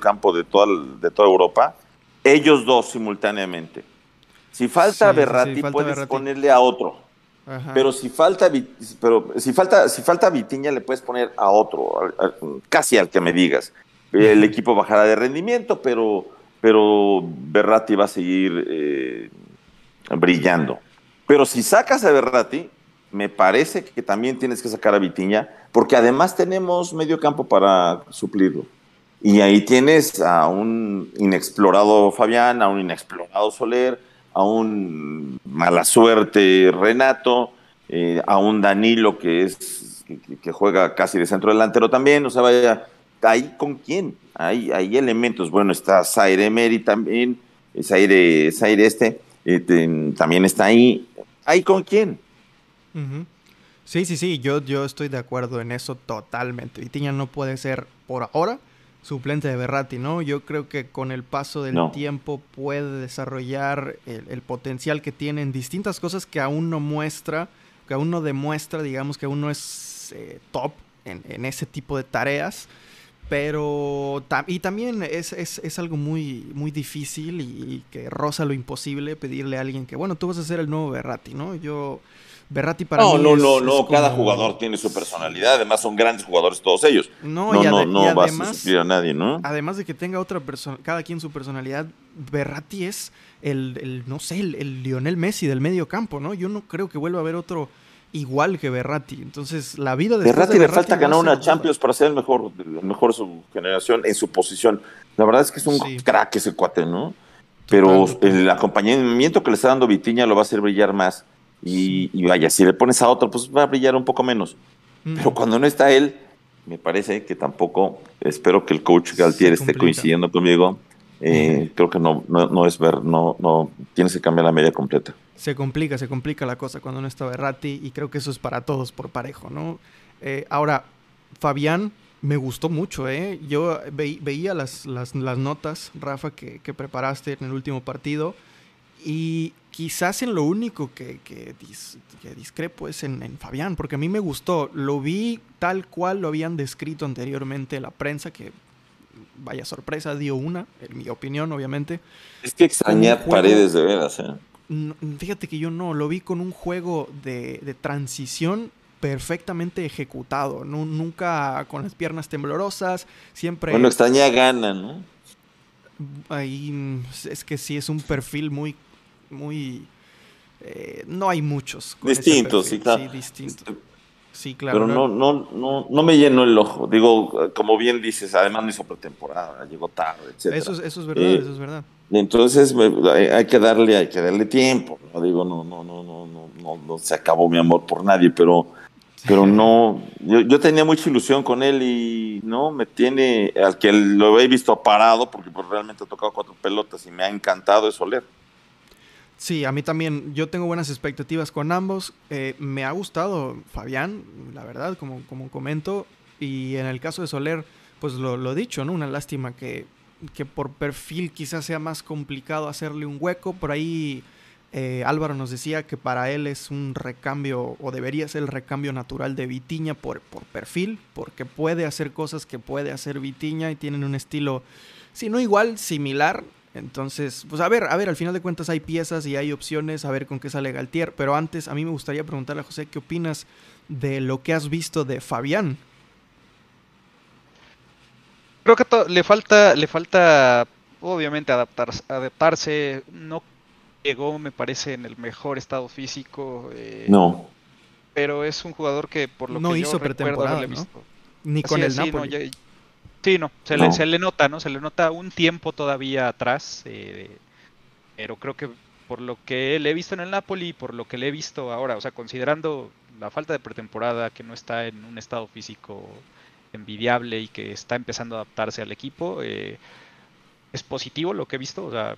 campo de toda Europa, ellos dos simultáneamente. Si falta Verratti, puedes ponerle a otro. Ajá. Pero si falta Vitinha, le puedes poner a otro, casi al que me digas. El equipo bajará de rendimiento, pero Verratti va a seguir brillando. Pero si sacas a Verratti, me parece que también tienes que sacar a Vitinha, porque además tenemos medio campo para suplirlo. Y ahí tienes a un inexplorado Fabián, a un inexplorado Soler, a un mala suerte Renato, a un Danilo que juega casi de centro delantero también. O sea, vaya, ¿ahí con quién? Hay elementos. Bueno, está Zaïre-Emery también, también está ahí. ¿Ahí con quién? Uh-huh. Sí, yo estoy de acuerdo en eso totalmente. Vitinha no puede ser por ahora suplente de Verratti, ¿no? Yo creo que con el paso del tiempo puede desarrollar el potencial que tiene en distintas cosas que aún no muestra, que aún no demuestra, digamos que aún no es top en ese tipo de tareas, Pero también es algo muy, muy difícil y que roza lo imposible pedirle a alguien que, bueno, tú vas a ser el nuevo Verratti, ¿no? Yo... Verratti para mí no, cada jugador tiene su personalidad, además son grandes jugadores todos ellos. No vas a sustituir a nadie, ¿no? Además de que tenga otra persona, cada quien su personalidad, Verratti es el Lionel Messi del medio campo, ¿no? Yo no creo que vuelva a haber otro igual que Verratti. Entonces, la vida de Verratti le falta ganar una Champions para ser el mejor de su generación en su posición. La verdad es que es un crack ese cuate, ¿no? Pero el acompañamiento que le está dando Vitinha lo va a hacer brillar más. Y vaya, si le pones a otro, pues va a brillar un poco menos. Pero cuando no está él, me parece que tampoco, espero que el coach Galtier esté coincidiendo conmigo. Creo que no tienes que cambiar la media completa. Se complica la cosa cuando no está Verratti, y creo que eso es para todos por parejo, ¿no? Ahora, Fabián me gustó mucho, ¿eh? Yo veía las notas, Rafa, que preparaste en el último partido. Y quizás en lo único que discrepo es en Fabián, porque a mí me gustó. Lo vi tal cual lo habían descrito anteriormente la prensa, que vaya sorpresa dio una, en mi opinión, obviamente. Es que extrañar Paredes de veras, ¿eh? No, fíjate que yo no, lo vi con un juego de transición perfectamente ejecutado. No, nunca con las piernas temblorosas, siempre... Bueno, extraña gana, ¿no? Ahí es que sí, es un perfil muy... muy no hay muchos distintos, sí, claro. Sí, distinto. Sí, claro. Pero no me llenó el ojo. Digo, como bien dices, además no hizo pretemporada, llegó tarde, etcétera. Eso es verdad, eso es verdad. Entonces hay que darle tiempo, ¿no? Digo, no se acabó mi amor por nadie, pero no, yo tenía mucha ilusión con él y no me tiene, al que lo he visto parado, porque pues realmente ha tocado 4 pelotas y me ha encantado es Soler. Sí, a mí también. Yo tengo buenas expectativas con ambos. Me ha gustado Fabián, la verdad, como comento. Y en el caso de Soler, pues lo he dicho, ¿no? Una lástima que por perfil quizás sea más complicado hacerle un hueco. Por ahí Álvaro nos decía que para él es un recambio, o debería ser el recambio natural de Vitinha por perfil, porque puede hacer cosas que puede hacer Vitinha y tienen un estilo, si no igual, similar. Entonces, pues a ver, al final de cuentas hay piezas y hay opciones, a ver con qué sale Galtier. Pero antes, a mí me gustaría preguntarle a José, ¿qué opinas de lo que has visto de Fabián? Creo que le falta, obviamente, adaptarse. No llegó, me parece, en el mejor estado físico. No. Pero es un jugador que, por lo que yo recuerdo, haberle visto. Ni con el Napoli. Sí, no, se le nota, ¿no? Se le nota un tiempo todavía atrás, pero creo que por lo que le he visto en el Napoli, por lo que le he visto ahora, o sea, considerando la falta de pretemporada, que no está en un estado físico envidiable y que está empezando a adaptarse al equipo, es positivo lo que he visto, o sea,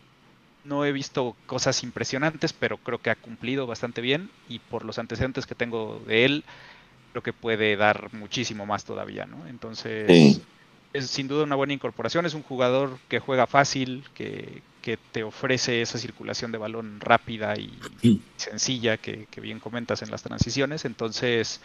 no he visto cosas impresionantes, pero creo que ha cumplido bastante bien y por los antecedentes que tengo de él, creo que puede dar muchísimo más todavía, ¿no? Entonces... Sí. Es sin duda una buena incorporación, es un jugador que juega fácil, que te ofrece esa circulación de balón rápida y sencilla que bien comentas en las transiciones. Entonces,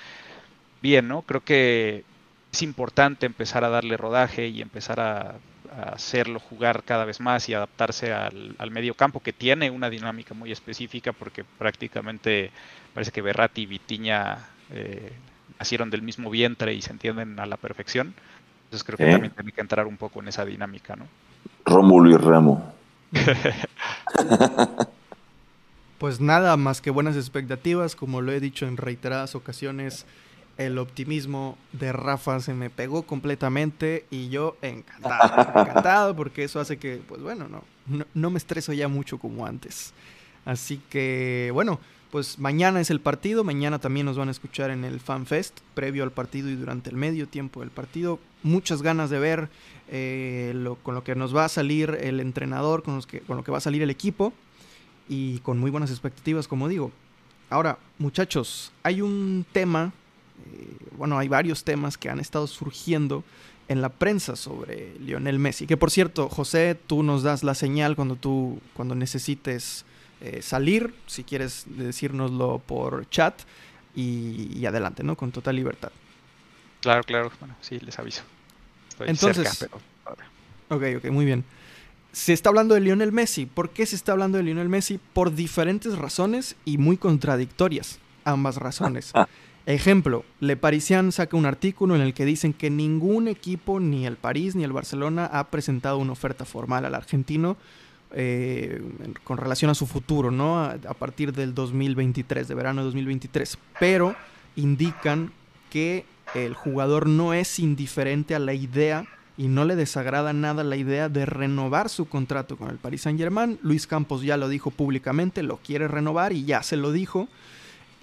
bien, ¿no? Creo que es importante empezar a darle rodaje y empezar a hacerlo jugar cada vez más y adaptarse al medio campo, que tiene una dinámica muy específica, porque prácticamente parece que Verratti y Vitinha nacieron del mismo vientre y se entienden a la perfección. Entonces creo que también tiene que entrar un poco en esa dinámica, ¿no? Rómulo y Remo. Pues nada más que buenas expectativas, como lo he dicho en reiteradas ocasiones, el optimismo de Rafa se me pegó completamente y yo encantado, porque eso hace que, pues bueno, no me estreso ya mucho como antes. Así que, bueno, pues mañana es el partido, mañana también nos van a escuchar en el FanFest, previo al partido y durante el medio tiempo del partido. Muchas ganas de ver con lo que nos va a salir el entrenador, con lo que va a salir el equipo y con muy buenas expectativas, como digo. Ahora, muchachos, hay un tema, hay varios temas que han estado surgiendo en la prensa sobre Lionel Messi. Que por cierto, José, tú nos das la señal cuando necesites salir, si quieres decírnoslo por chat y adelante, ¿no? Con total libertad. Claro, bueno, sí, les aviso. Estoy entonces cerca, pero... Ok, muy bien. Se está hablando de Lionel Messi. ¿Por qué se está hablando de Lionel Messi? Por diferentes razones y muy contradictorias ambas razones. Ejemplo, Le Parisien saca un artículo en el que dicen que ningún equipo, ni el París ni el Barcelona, ha presentado una oferta formal al argentino con relación a su futuro, ¿no? A partir del 2023, de verano de 2023. Pero indican que el jugador no es indiferente a la idea y no le desagrada nada la idea de renovar su contrato con el Paris Saint-Germain. Luis Campos ya lo dijo públicamente, lo quiere renovar y ya se lo dijo.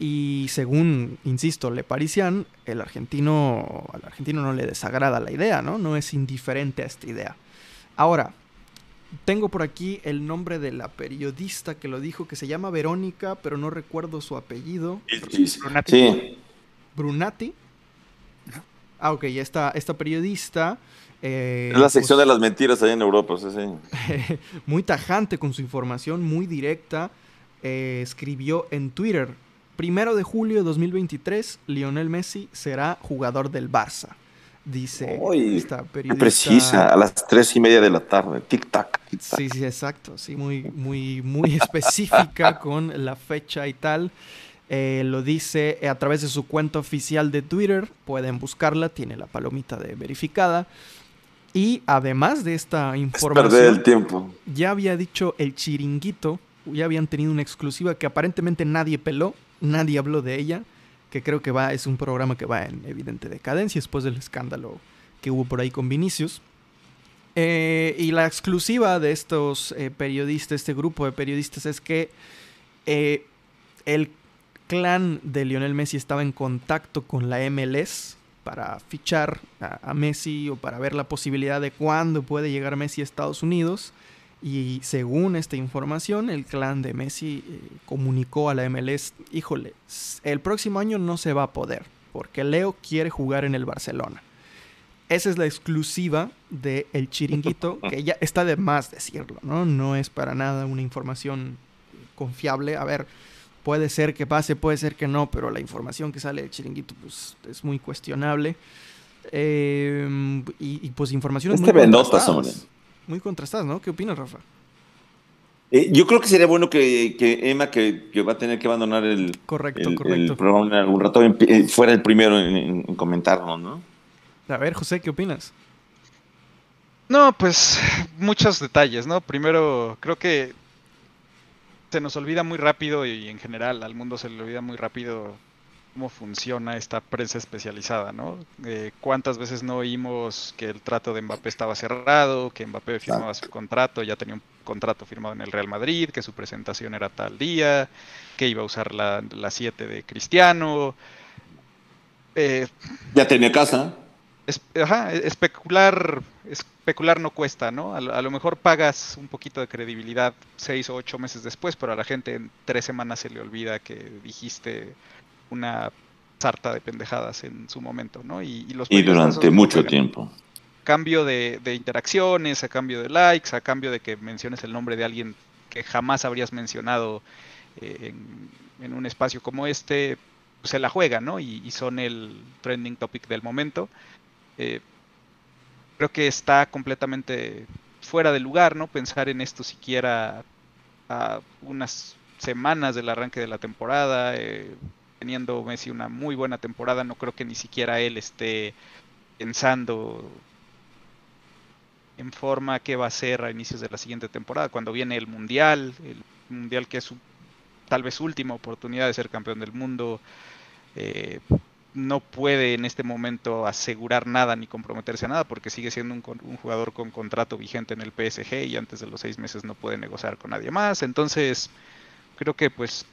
Y según, insisto, Le Parisien, al argentino no le desagrada la idea, ¿no? No es indiferente a esta idea. Ahora, tengo por aquí el nombre de la periodista que lo dijo, que se llama Verónica, pero no recuerdo su apellido. Brunati. Sí. Brunati. Ah, ok, esta periodista... es la sección de las mentiras allá en Europa, sí, sí. Muy tajante con su información, muy directa. Escribió en Twitter: 1 de julio de 2023, Lionel Messi será jugador del Barça. Dice esta periodista. Precisa, a las 3:30 de la tarde, tic-tac. Tic, sí, sí, exacto. Sí, muy, muy, muy específica con la fecha y tal. Lo dice a través de su cuenta oficial de Twitter, pueden buscarla, tiene la palomita de verificada. Y además de esta información, es perder el tiempo. Ya había dicho El Chiringuito, ya habían tenido una exclusiva que aparentemente nadie peló, nadie habló de ella, que creo que es un programa que va en evidente decadencia después del escándalo que hubo por ahí con Vinicius. Y la exclusiva de estos periodistas, este grupo de periodistas, es que el clan de Lionel Messi estaba en contacto con la MLS para fichar a Messi o para ver la posibilidad de cuándo puede llegar Messi a Estados Unidos. Y según esta información, el clan de Messi comunicó a la MLS: híjole, el próximo año no se va a poder porque Leo quiere jugar en el Barcelona. Esa es la exclusiva de El Chiringuito, que ya está de más decirlo, ¿no? No es para nada una información confiable. A ver, puede ser que pase, puede ser que no, pero la información que sale del Chiringuito pues es muy cuestionable. Y pues informaciones muy contrastadas. Muy contrastadas, ¿no? ¿Qué opinas, Rafa? Yo creo que sería bueno que Emma, que va a tener que abandonar el programa en algún rato, fuera el primero en comentarnos, ¿no? A ver, José, ¿qué opinas? No, pues muchos detalles, ¿no? Primero, creo que se nos olvida muy rápido, y en general al mundo se le olvida muy rápido cómo funciona esta prensa especializada, ¿no? ¿Cuántas veces no oímos que el trato de Mbappé estaba cerrado, que Mbappé firmaba su contrato, ya tenía un contrato firmado en el Real Madrid, que su presentación era tal día, que iba a usar la 7 de Cristiano? Ya tenía casa. Especular no cuesta, ¿no? A lo mejor pagas un poquito de credibilidad 6 o 8 meses después, pero a la gente en 3 semanas se le olvida que dijiste una sarta de pendejadas en su momento, ¿no? Y durante mucho tiempo. A cambio de interacciones, a cambio de likes, a cambio de que menciones el nombre de alguien que jamás habrías mencionado en un espacio como este, pues se la juega, ¿no? Y son el trending topic del momento. Creo que está completamente fuera de lugar, ¿no? Pensar en esto siquiera a unas semanas del arranque de la temporada. Teniendo Messi una muy buena temporada, no creo que ni siquiera él esté pensando en forma qué va a hacer a inicios de la siguiente temporada, cuando viene el Mundial que es tal vez última oportunidad de ser campeón del mundo. No puede en este momento asegurar nada ni comprometerse a nada porque sigue siendo un jugador con contrato vigente en el PSG y antes de los 6 meses no puede negociar con nadie más. Entonces creo que pues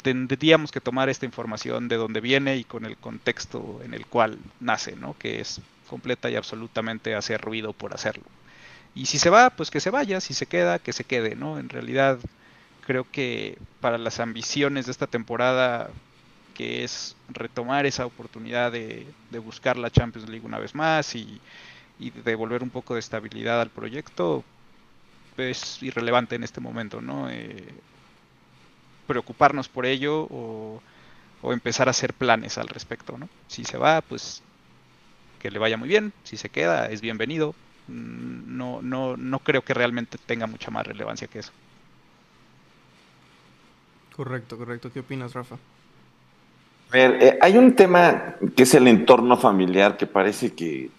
tendríamos que tomar esta información de donde viene y con el contexto en el cual nace, ¿no? Que es completa y absolutamente hacer ruido por hacerlo. Y si se va, pues que se vaya, si se queda, que se quede, ¿no? En realidad creo que para las ambiciones de esta temporada, que es retomar esa oportunidad de buscar la Champions League una vez más y devolver un poco de estabilidad al proyecto, es irrelevante en este momento, ¿no? Preocuparnos por ello o empezar a hacer planes al respecto, ¿no? Si se va, pues que le vaya muy bien. Si se queda, es bienvenido. No creo que realmente tenga mucha más relevancia que eso. Correcto. ¿Qué opinas, Rafa? A ver, hay un tema que es el entorno familiar, que parece que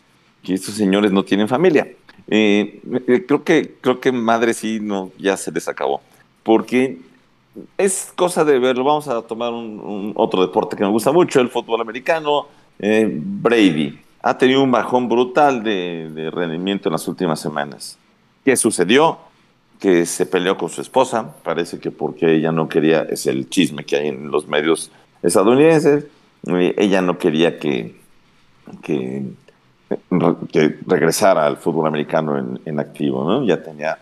estos señores no tienen familia. Creo que madre sí, no, ya se les acabó. Porque es cosa de verlo. Vamos a tomar otro deporte que me gusta mucho, el fútbol americano. Brady ha tenido un bajón brutal de rendimiento en las últimas semanas. ¿Qué sucedió? Que se peleó con su esposa, parece que porque ella no quería, es el chisme que hay en los medios estadounidenses, ella no quería que regresara al fútbol americano en activo, ¿no? Ya tenía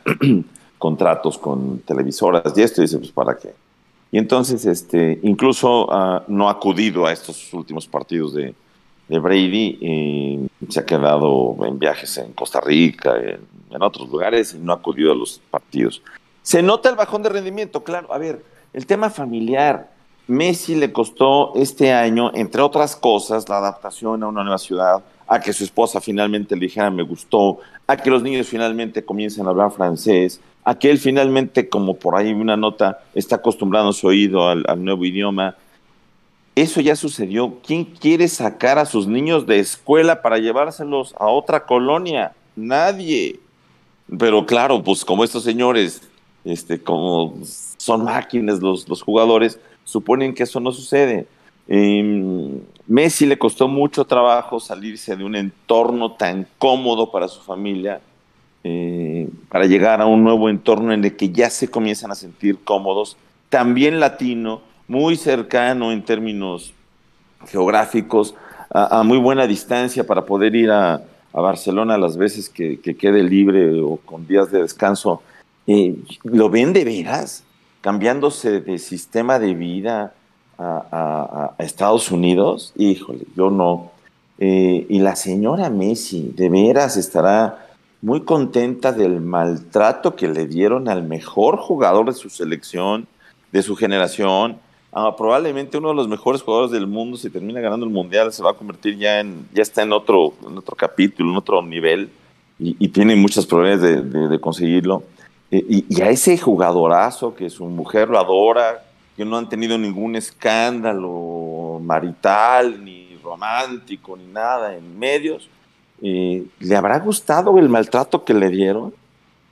contratos con televisoras y esto, y dice, pues, ¿para qué? Y entonces, incluso no ha acudido a estos últimos partidos de Brady, se ha quedado en viajes en Costa Rica, en otros lugares, y no ha acudido a los partidos. Se nota el bajón de rendimiento, claro. A ver, el tema familiar. Messi le costó este año, entre otras cosas, la adaptación a una nueva ciudad, a que su esposa finalmente le dijera me gustó, a que los niños finalmente comiencen a hablar francés, a que él finalmente, como por ahí una nota, está acostumbrando su oído al nuevo idioma. Eso ya sucedió. ¿Quién quiere sacar a sus niños de escuela para llevárselos a otra colonia? Nadie. Pero claro, pues como estos señores, como son máquinas los jugadores, suponen que eso no sucede. Messi le costó mucho trabajo salirse de un entorno tan cómodo para su familia, para llegar a un nuevo entorno en el que ya se comienzan a sentir cómodos. También latino, muy cercano en términos geográficos, a muy buena distancia para poder ir a Barcelona las veces que quede libre o con días de descanso. ¿Lo ven de veras? Cambiándose de sistema de vida a Estados Unidos. Híjole, yo no. Y la señora Messi, de veras, estará muy contenta del maltrato que le dieron al mejor jugador de su selección, de su generación. Probablemente uno de los mejores jugadores del mundo, si termina ganando el Mundial, se va a convertir ya está en otro capítulo, en otro nivel, y tiene muchas probabilidades de conseguirlo. Y a ese jugadorazo que su mujer lo adora, que no han tenido ningún escándalo marital, ni romántico, ni nada en medios, ¿le habrá gustado el maltrato que le dieron?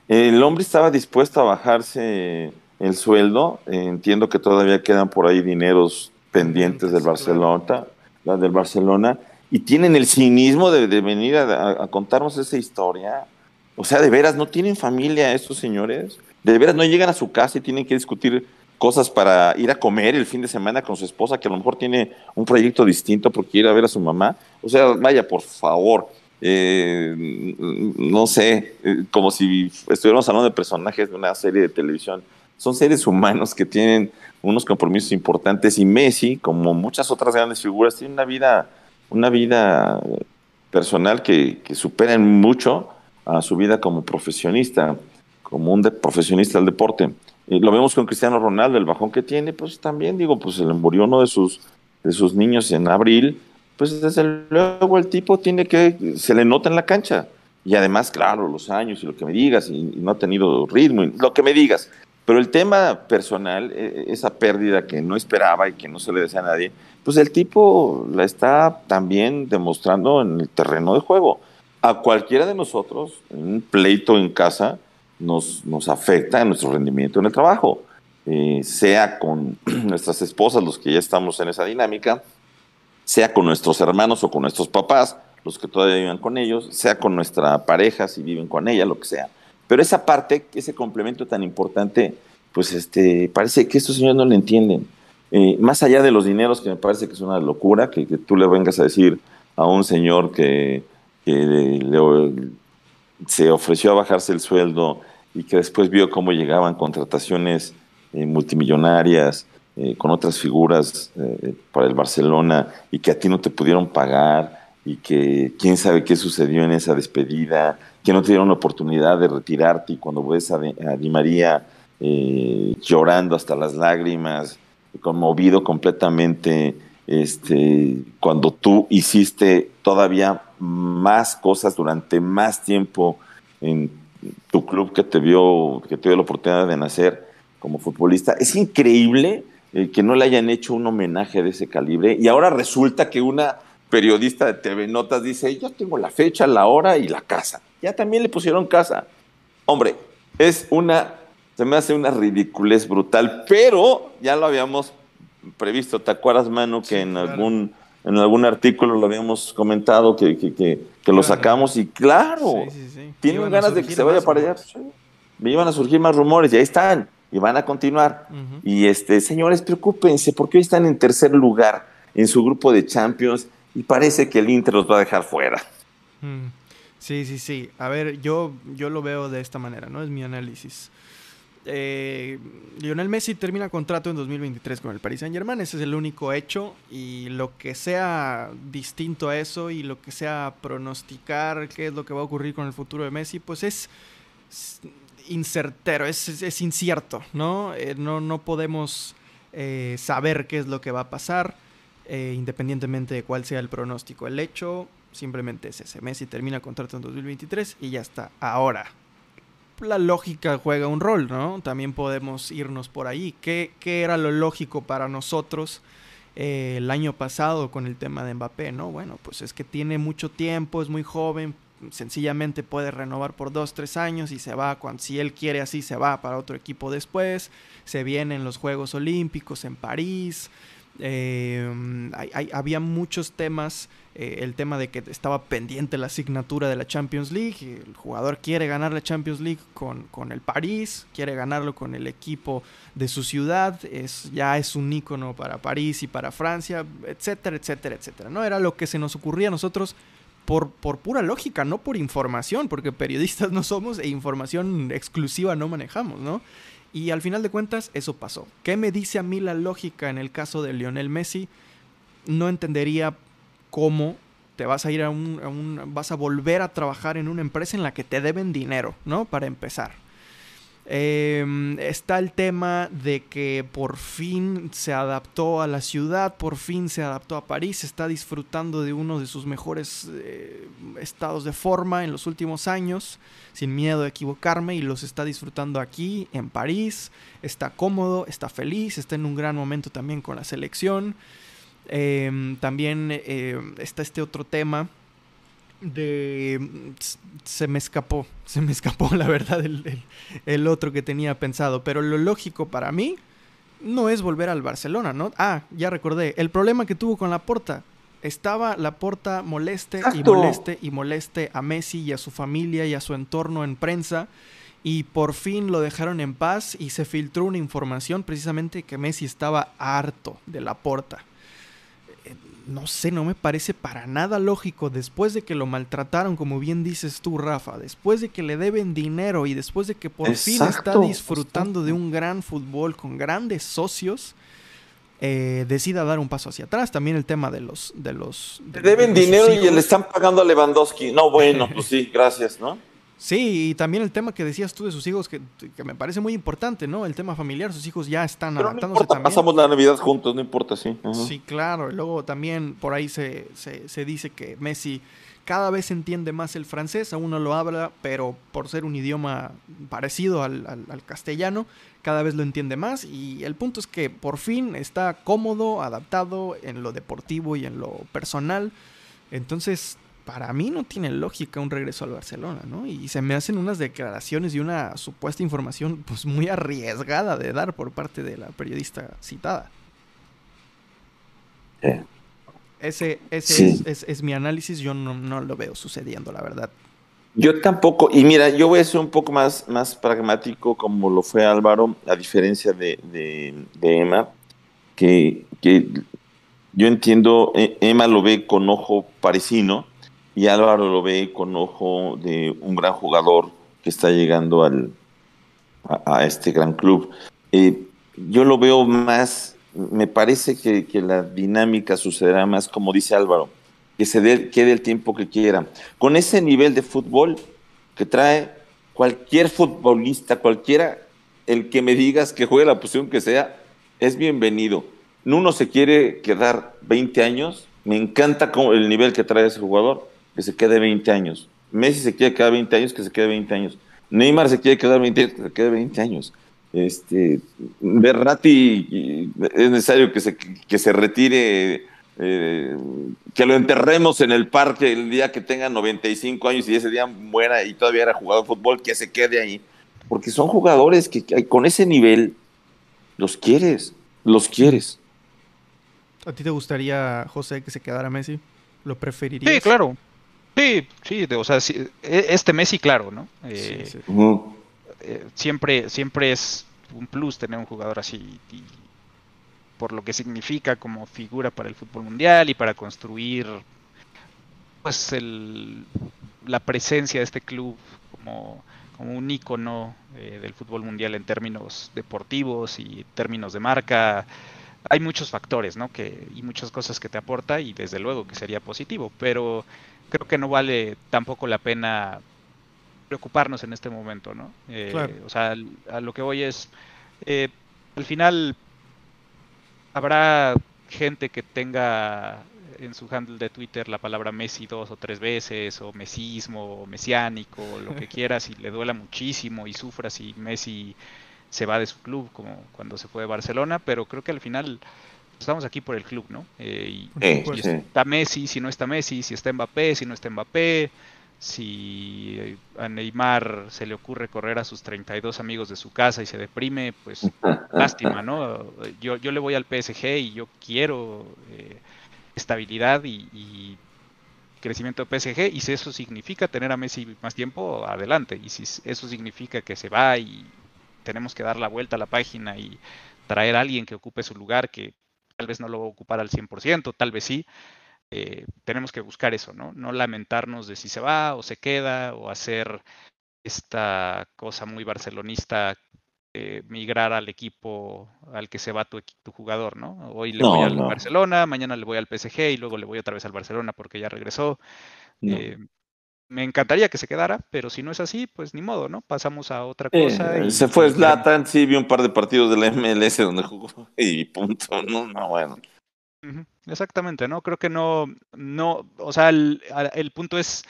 El hombre estaba dispuesto a bajarse el sueldo. Entiendo que todavía quedan por ahí dineros pendientes del Barcelona, y tienen el cinismo de venir a contarnos esa historia. O sea, de veras, ¿no tienen familia estos señores? De veras, ¿no llegan a su casa y tienen que discutir cosas para ir a comer el fin de semana con su esposa, que a lo mejor tiene un proyecto distinto porque quiere ir a ver a su mamá? O sea, vaya, por favor. No sé, como si estuviéramos hablando de personajes de una serie de televisión. Son seres humanos que tienen unos compromisos importantes, y Messi, como muchas otras grandes figuras, tiene una vida personal que supera en mucho a su vida como profesionista, como un profesionista del deporte. Lo vemos con Cristiano Ronaldo, el bajón que tiene. Pues también, pues se le murió uno de sus niños en abril. Pues desde luego el tipo se le nota en la cancha. Y además, claro, los años y lo que me digas, y no ha tenido ritmo, y lo que me digas. Pero el tema personal, esa pérdida que no esperaba y que no se le desea a nadie, pues el tipo la está también demostrando en el terreno de juego. A cualquiera de nosotros, un pleito en casa nos afecta en nuestro rendimiento en el trabajo, sea con nuestras esposas, los que ya estamos en esa dinámica, sea con nuestros hermanos o con nuestros papás, los que todavía viven con ellos, sea con nuestra pareja, si viven con ella, lo que sea. Pero esa parte, ese complemento tan importante, pues parece que estos señores no le entienden. Más allá de los dineros, que me parece que es una locura, que tú le vengas a decir a un señor que se ofreció a bajarse el sueldo y que después vio cómo llegaban contrataciones multimillonarias con otras figuras para el Barcelona, y que a ti no te pudieron pagar, y que quién sabe qué sucedió en esa despedida, que no te dieron la oportunidad de retirarte, y cuando ves a Di María llorando hasta las lágrimas, conmovido completamente cuando tú hiciste todavía más cosas durante más tiempo en tu club que te dio la oportunidad de nacer como futbolista. Es increíble que no le hayan hecho un homenaje de ese calibre, y ahora resulta que una periodista de TV Notas dice: yo tengo la fecha, la hora y la casa. Ya también le pusieron casa. Hombre, se me hace una ridiculez brutal, pero ya lo habíamos previsto. ¿Te acuerdas, Manu, que en algún artículo lo habíamos comentado, que lo sacamos? Y claro, sí. Tienen ganas de que se vaya para allá. Sí. Me iban a surgir más rumores, y ahí están, y van a continuar. Uh-huh. Y señores, preocúpense, porque hoy están en tercer lugar en su grupo de Champions, y parece que el Inter los va a dejar fuera. Mm. Sí. A ver, yo lo veo de esta manera, ¿no? Es mi análisis. Lionel Messi termina contrato en 2023 con el Paris Saint-Germain. Ese es el único hecho, y lo que sea distinto a eso y lo que sea pronosticar qué es lo que va a ocurrir con el futuro de Messi, pues es incertero, es incierto, ¿no? No podemos saber qué es lo que va a pasar, independientemente de cuál sea el pronóstico. El hecho simplemente es ese: Messi termina contrato en 2023 y ya está. Ahora, la lógica juega un rol, ¿no? También podemos irnos por ahí. ¿Qué era lo lógico para nosotros el año pasado con el tema de Mbappé, ¿no? Bueno, pues es que tiene mucho tiempo, es muy joven, sencillamente puede renovar por 2-3 años y se va, si él quiere así, se va para otro equipo después. Se vienen los Juegos Olímpicos en París. Había muchos temas, el tema de que estaba pendiente la asignatura de la Champions League. El jugador quiere ganar la Champions League con el París, quiere ganarlo con el equipo de su ciudad, ya es un ícono para París y para Francia, etcétera, ¿no? Era lo que se nos ocurría a nosotros por pura lógica, no por información, porque periodistas no somos e información exclusiva no manejamos, ¿no? Y al final de cuentas, eso pasó. ¿Qué me dice a mí la lógica en el caso de Lionel Messi? No entendería cómo te vas a ir vas a volver a trabajar en una empresa en la que te deben dinero, ¿no? Para empezar. Está el tema de que por fin se adaptó a la ciudad, por fin se adaptó a París, está disfrutando de uno de sus mejores estados de forma en los últimos años, sin miedo a equivocarme, y los está disfrutando aquí en París. Está cómodo, está feliz, está en un gran momento también con la selección. También está este otro tema de... se me escapó la verdad el otro que tenía pensado, pero lo lógico para mí no es volver al Barcelona, ¿no? Ya recordé, el problema que tuvo con Laporta. Estaba Laporta moleste y moleste y moleste a Messi y a su familia y a su entorno en prensa, y por fin lo dejaron en paz, y se filtró una información precisamente que Messi estaba harto de Laporta. No sé, no me parece para nada lógico, después de que lo maltrataron, como bien dices tú, Rafa, después de que le deben dinero y después de que por fin está disfrutando de un gran fútbol con grandes socios, decida dar un paso hacia atrás. También el tema de los le deben dinero y le están pagando a Lewandowski. No, bueno, pues sí, gracias, ¿no? Sí, y también el tema que decías tú de sus hijos, que me parece muy importante, ¿no? El tema familiar, sus hijos ya están adaptándose también. Pasamos la Navidad juntos, no importa, sí. Uh-huh. Sí, claro. Luego también por ahí se dice que Messi cada vez entiende más el francés, aún no lo habla, pero por ser un idioma parecido al castellano, cada vez lo entiende más, y el punto es que por fin está cómodo, adaptado en lo deportivo y en lo personal. Entonces, para mí no tiene lógica un regreso al Barcelona, ¿no? Y se me hacen unas declaraciones y una supuesta información pues muy arriesgada de dar por parte de la periodista citada. Ese es mi análisis. Yo no lo veo sucediendo, la verdad. Yo tampoco. Y mira, yo voy a ser un poco más pragmático, como lo fue Álvaro, a diferencia de Emma, que yo entiendo, Emma lo ve con ojo parisino, y Álvaro lo ve con ojo de un gran jugador que está llegando a este gran club. Yo lo veo más, me parece que la dinámica sucederá más, como dice Álvaro, que quede el tiempo que quiera. Con ese nivel de fútbol que trae cualquier futbolista, cualquiera, el que me digas que juegue la posición que sea, es bienvenido. Nuno se quiere quedar 20 años. Me encanta el nivel que trae ese jugador, que se quede 20 años. Messi se quiere quedar 20 años, que se quede 20 años. Neymar se quiere quedar 20 años, que se quede 20 años. Verratti es necesario que se retire, que lo enterremos en el parque el día que tenga 95 años y ese día muera y todavía era jugador de fútbol, que se quede ahí. Porque son jugadores que con ese nivel los quieres. ¿A ti te gustaría, José, que se quedara Messi? ¿Lo preferirías? Sí, claro. Sí, o sea, sí, este Messi, claro, ¿no? Sí. Uh-huh. Siempre es un plus tener un jugador así, y por lo que significa como figura para el fútbol mundial y para construir, pues, la presencia de este club como un ícono del fútbol mundial en términos deportivos y términos de marca. Hay muchos factores, ¿no? Y muchas cosas que te aporta, y desde luego que sería positivo, pero creo que no vale tampoco la pena preocuparnos en este momento, ¿no? Claro. O sea, a lo que voy es, al final habrá gente que tenga en su handle de Twitter la palabra Messi 2 o 3 veces, o mesismo, o mesiánico, o lo que quieras, y le duela muchísimo y sufra si Messi se va de su club, como cuando se fue de Barcelona, pero creo que al final estamos aquí por el club, ¿no? Si está Messi, si no está Messi, si está Mbappé, si no está Mbappé, si a Neymar se le ocurre correr a sus 32 amigos de su casa y se deprime, pues lástima, ¿no? Yo le voy al PSG y yo quiero estabilidad y crecimiento de PSG, y si eso significa tener a Messi más tiempo, adelante, y si eso significa que se va y tenemos que dar la vuelta a la página y traer a alguien que ocupe su lugar, que tal vez no lo va a ocupar al 100%, tal vez sí. Tenemos que buscar eso, ¿no? No lamentarnos de si se va o se queda, o hacer esta cosa muy barcelonista, migrar al equipo al que se va tu jugador, ¿no? Hoy le voy al Barcelona, mañana le voy al PSG y luego le voy otra vez al Barcelona porque ya regresó. No. Me encantaría que se quedara, pero si no es así, pues ni modo, ¿no? Pasamos a otra cosa. Se fue Zlatan, sí, vi un par de partidos de la MLS donde jugó y punto, no, bueno. Exactamente, ¿no? Creo que no, o sea, el punto es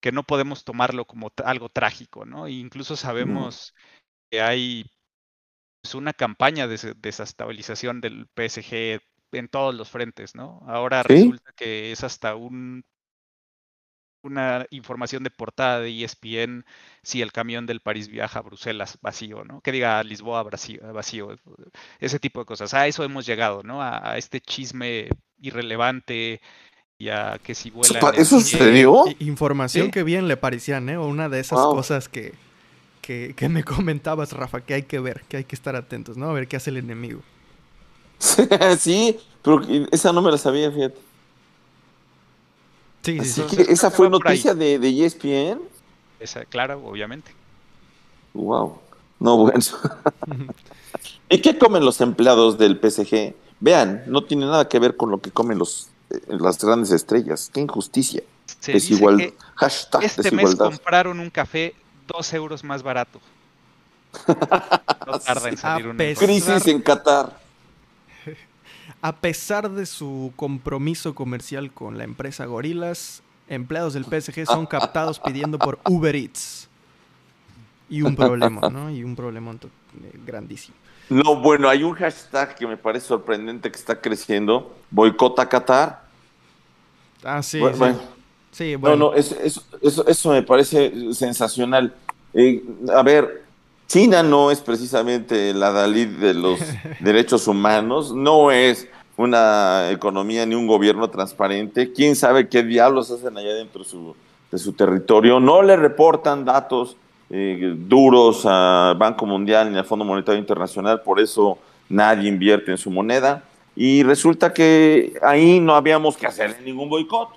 que no podemos tomarlo como algo trágico, ¿no? E incluso sabemos que hay, pues, una campaña de desestabilización del PSG en todos los frentes, ¿no? Ahora resulta que es hasta una información de portada de ESPN si el camión del París viaja a Bruselas vacío, ¿no? Que diga Lisboa vacío, ese tipo de cosas. A eso hemos llegado, ¿no? A este chisme irrelevante y a que si vuela... ¿Eso sucedió? Información que bien le parecían, ¿eh? Una de esas cosas que me comentabas, Rafa, que hay que ver, que hay que estar atentos, ¿no? A ver qué hace el enemigo. Sí, pero esa no me la sabía, fíjate. Sí, así que esa fue noticia de ESPN. Esa, claro, obviamente. Wow. No, bueno. ¿Y qué comen los empleados del PSG? Vean, no tiene nada que ver con lo que comen las grandes estrellas. ¡Qué injusticia! Desigualdad. Hashtag desigualdad. Mes compraron un café 2 euros más barato. No tarda en salir una crisis en Qatar. A pesar de su compromiso comercial con la empresa Gorilas, empleados del PSG son captados pidiendo por Uber Eats. Y un problema, ¿no? Y un problema grandísimo. No, bueno, hay un hashtag que me parece sorprendente que está creciendo. Boicota Qatar. Ah, sí. Bueno. Sí, bueno. No, eso me parece sensacional. A ver... China no es precisamente la Dalí de los derechos humanos, no es una economía ni un gobierno transparente. ¿Quién sabe qué diablos hacen allá dentro de su territorio? No le reportan datos duros a Banco Mundial ni al Fondo Monetario Internacional, por eso nadie invierte en su moneda. Y resulta que ahí no habíamos que hacer ningún boicot,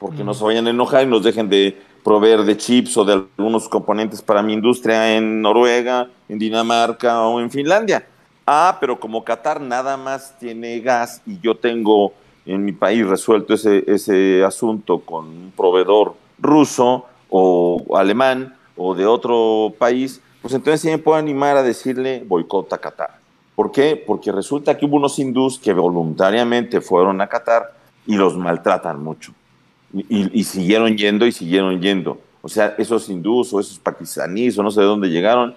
porque no se vayan a enojar y nos dejen de proveer de chips o de algunos componentes para mi industria en Noruega, en Dinamarca o en Finlandia. Ah, pero como Qatar nada más tiene gas y yo tengo en mi país resuelto ese asunto con un proveedor ruso o alemán o de otro país, pues entonces sí me puedo animar a decirle boicota Qatar. ¿Por qué? Porque resulta que hubo unos hindús que voluntariamente fueron a Qatar y los maltratan mucho. Y siguieron yendo y siguieron yendo. O sea, esos hindús o esos pakistaníes o no sé de dónde llegaron,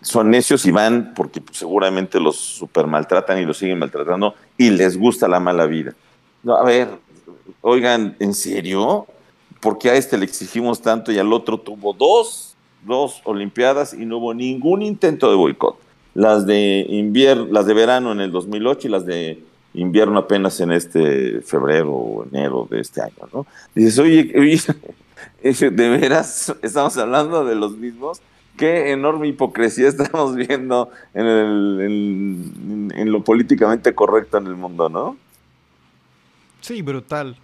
son necios y van porque pues, seguramente los super maltratan y los siguen maltratando y les gusta la mala vida. No, a ver, oigan, ¿en serio? ¿Por qué a este le exigimos tanto y al otro tuvo dos Olimpiadas y no hubo ningún intento de boicot? Las de verano en el 2008 y las de invierno apenas en este febrero o enero de este año, ¿no? Dices, oye, de veras estamos hablando de los mismos. Qué enorme hipocresía estamos viendo en lo políticamente correcto en el mundo, ¿no? Sí, brutal,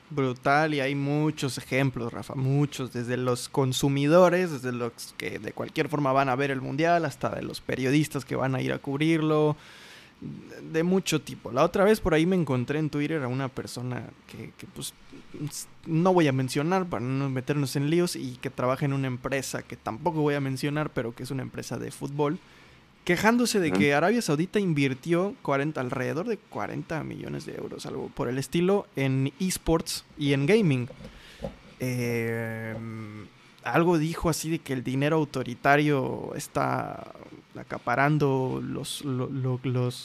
y hay muchos ejemplos, Rafa, muchos, desde los consumidores, desde los que de cualquier forma van a ver el Mundial, hasta de los periodistas que van a ir a cubrirlo, de mucho tipo. La otra vez por ahí me encontré en Twitter a una persona que pues no voy a mencionar para no meternos en líos, y que trabaja en una empresa que tampoco voy a mencionar, pero que es una empresa de fútbol, quejándose de que Arabia Saudita invirtió alrededor de 40 millones de euros, algo por el estilo, en esports y en gaming. Algo dijo así de que el dinero autoritario está acaparando los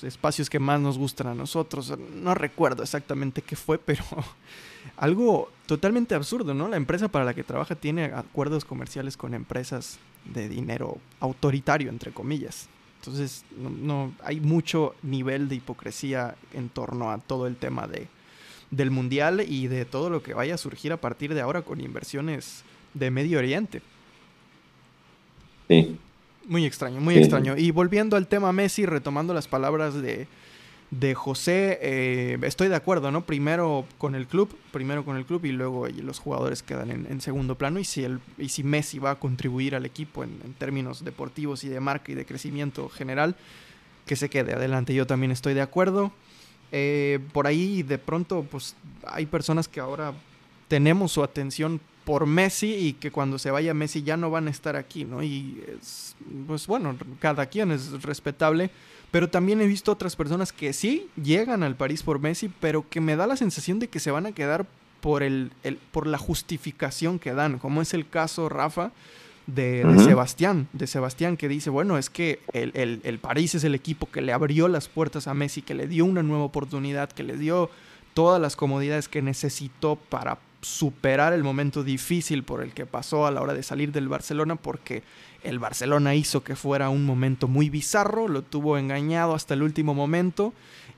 espacios que más nos gustan a nosotros. No recuerdo exactamente qué fue, pero algo totalmente absurdo, ¿no? La empresa para la que trabaja tiene acuerdos comerciales con empresas de dinero autoritario, entre comillas. Entonces, no hay mucho nivel de hipocresía en torno a todo el tema del Mundial y de todo lo que vaya a surgir a partir de ahora con inversiones de Medio Oriente. Sí. Muy extraño, muy extraño. Y volviendo al tema Messi, retomando las palabras de José, estoy de acuerdo, ¿no? Primero con el club y luego los jugadores quedan en segundo plano. Y si Messi va a contribuir al equipo en términos deportivos y de marca y de crecimiento general, que se quede adelante. Yo también estoy de acuerdo. Por ahí de pronto pues hay personas que ahora tenemos su atención por Messi y que cuando se vaya Messi ya no van a estar aquí, ¿no? Y pues bueno, cada quien es respetable, pero también he visto otras personas que sí llegan al París por Messi, pero que me da la sensación de que se van a quedar por la justificación que dan, como es el caso, Rafa, de Sebastián, que dice, bueno, es que el París es el equipo que le abrió las puertas a Messi, que le dio una nueva oportunidad, que le dio todas las comodidades que necesitó para superar el momento difícil por el que pasó a la hora de salir del Barcelona, porque el Barcelona hizo que fuera un momento muy bizarro, lo tuvo engañado hasta el último momento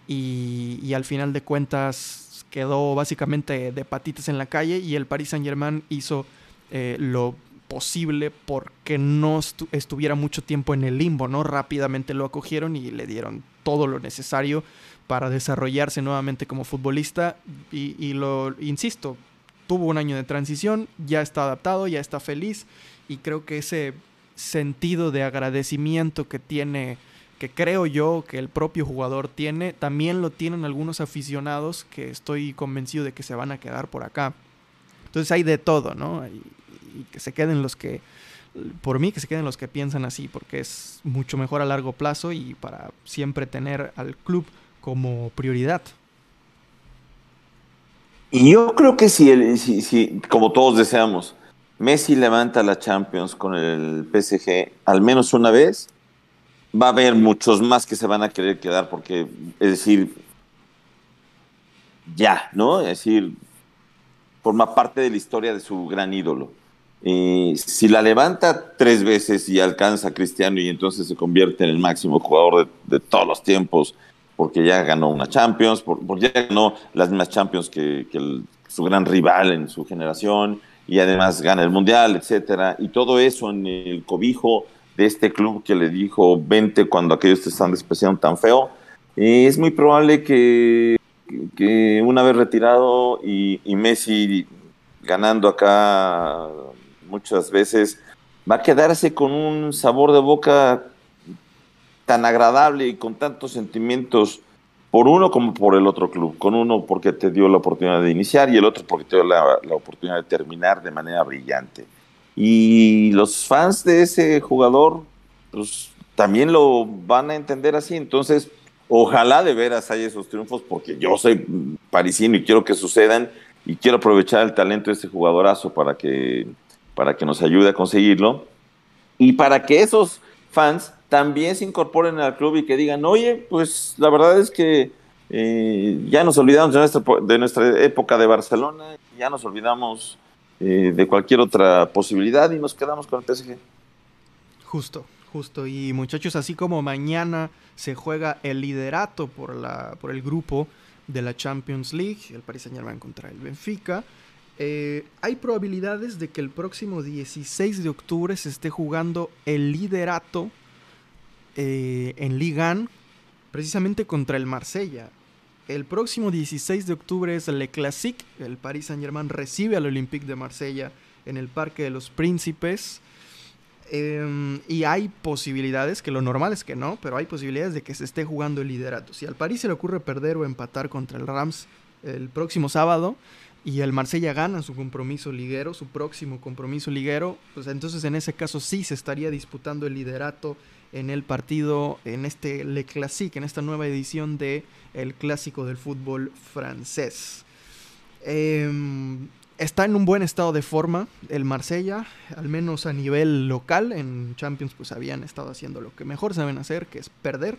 y al final de cuentas quedó básicamente de patitas en la calle, y el Paris Saint-Germain hizo lo posible porque no estuviera mucho tiempo en el limbo, ¿no? Rápidamente lo acogieron y le dieron todo lo necesario para desarrollarse nuevamente como futbolista y lo insisto, tuvo un año de transición, ya está adaptado, ya está feliz, y creo que ese sentido de agradecimiento que tiene, que creo yo que el propio jugador tiene, también lo tienen algunos aficionados que estoy convencido de que se van a quedar por acá. Entonces hay de todo, ¿no? Y que se queden los que, por mí, que se queden los que piensan así, porque es mucho mejor a largo plazo y para siempre tener al club como prioridad. Y yo creo que si, como todos deseamos, Messi levanta la Champions con el PSG al menos una vez, va a haber muchos más que se van a querer quedar, porque, es decir, ya, ¿no? Es decir, forma parte de la historia de su gran ídolo. Si la levanta 3 veces y alcanza a Cristiano y entonces se convierte en el máximo jugador de todos los tiempos, porque ya ganó una Champions, porque ya ganó las mismas Champions que su gran rival en su generación, y además gana el Mundial, etcétera. Y todo eso en el cobijo de este club que le dijo, vente cuando aquellos te están despreciando tan feo. Es muy probable que una vez retirado y Messi ganando acá muchas veces, va a quedarse con un sabor de boca tan agradable y con tantos sentimientos por uno como por el otro club, con uno porque te dio la oportunidad de iniciar y el otro porque te dio la oportunidad de terminar de manera brillante. Y los fans de ese jugador, pues también lo van a entender así. Entonces, ojalá de veras haya esos triunfos, porque yo soy parisino y quiero que sucedan, y quiero aprovechar el talento de este jugadorazo para que nos ayude a conseguirlo, y para que esos fans también se incorporen al club y que digan, oye, pues la verdad es que ya nos olvidamos de nuestra época de Barcelona, ya nos olvidamos de cualquier otra posibilidad y nos quedamos con el PSG. Justo. Y muchachos, así como mañana se juega el liderato por el grupo de la Champions League, el Paris Saint-Germain contra el Benfica, hay probabilidades de que el próximo 16 de octubre se esté jugando el liderato en Ligue 1, precisamente contra el Marsella. El próximo 16 de octubre es Le Classique, el Paris Saint-Germain recibe al Olympique de Marsella en el Parque de los Príncipes, y hay posibilidades, que lo normal es que no, pero hay posibilidades de que se esté jugando el liderato. Si al París se le ocurre perder o empatar contra el Rams el próximo sábado y el Marsella gana su próximo compromiso liguero, pues entonces en ese caso sí se estaría disputando el liderato en el partido, en este Le Classique, en esta nueva edición de El Clásico del fútbol francés. Está en un buen estado de forma el Marsella, al menos a nivel local. En Champions pues habían estado haciendo lo que mejor saben hacer, que es perder,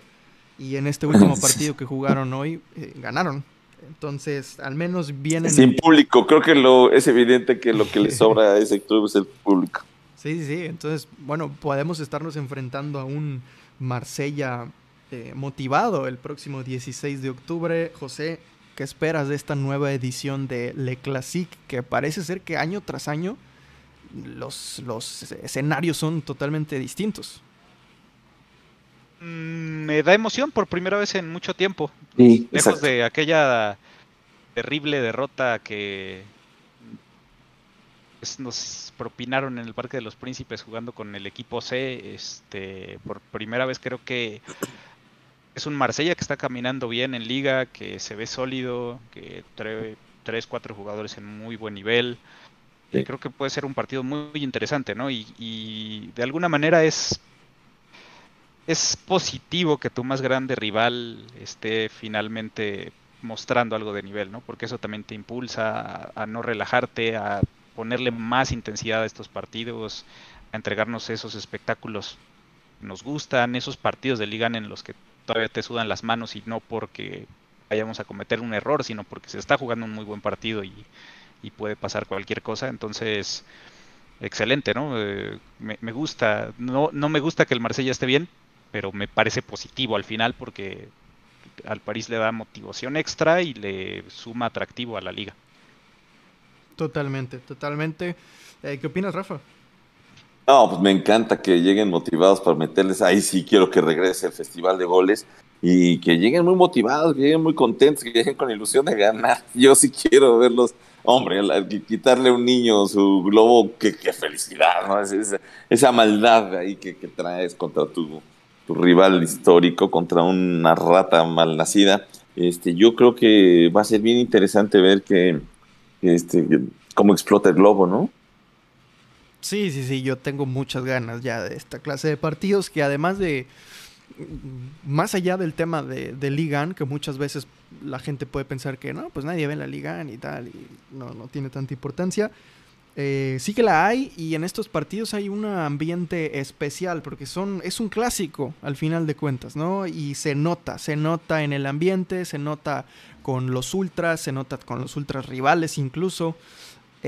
y en este último partido que jugaron hoy ganaron. Entonces, al menos vienen... Sin público, creo que es evidente que lo que le sobra a ese club es el público. Sí, entonces, bueno, podemos estarnos enfrentando a un Marsella motivado el próximo 16 de octubre. José, ¿qué esperas de esta nueva edición de Le Classique? Que parece ser que año tras año los escenarios son totalmente distintos. Me da emoción por primera vez en mucho tiempo. Sí, lejos exacto. De aquella terrible derrota que nos propinaron en el Parque de los Príncipes jugando con el equipo C. Por primera vez creo que es un Marsella que está caminando bien en liga, que se ve sólido, que trae 3-4 jugadores en muy buen nivel. Sí. Creo que puede ser un partido muy interesante, ¿no? Y de alguna manera es positivo que tu más grande rival esté finalmente mostrando algo de nivel, ¿no? Porque eso también te impulsa a no relajarte, a ponerle más intensidad a estos partidos, a entregarnos esos espectáculos que nos gustan, esos partidos de Liga en los que todavía te sudan las manos, y no porque vayamos a cometer un error, sino porque se está jugando un muy buen partido y puede pasar cualquier cosa. Entonces, excelente, ¿no? Me gusta, no me gusta que el Marsella esté bien, pero me parece positivo al final, porque al París le da motivación extra y le suma atractivo a la liga. Totalmente. ¿Qué opinas, Rafa? No, pues me encanta que lleguen motivados para meterles. Ahí sí quiero que regrese el Festival de Goles y que lleguen muy motivados, que lleguen muy contentos, que lleguen con ilusión de ganar. Yo sí quiero verlos. Hombre, quitarle a un niño su globo, qué felicidad, ¿no? Esa maldad ahí que traes contra tu rival histórico, contra una rata malnacida. Yo creo que va a ser bien interesante ver cómo explota el globo, ¿no? Sí, yo tengo muchas ganas ya de esta clase de partidos, que además de, más allá del tema de Ligue 1, que muchas veces la gente puede pensar que no, pues nadie ve la Ligue 1 y tal, y no tiene tanta importancia, sí que la hay, y en estos partidos hay un ambiente especial, porque es un clásico al final de cuentas, ¿no? Y se nota en el ambiente, se nota con los ultras, se nota con los ultras rivales incluso.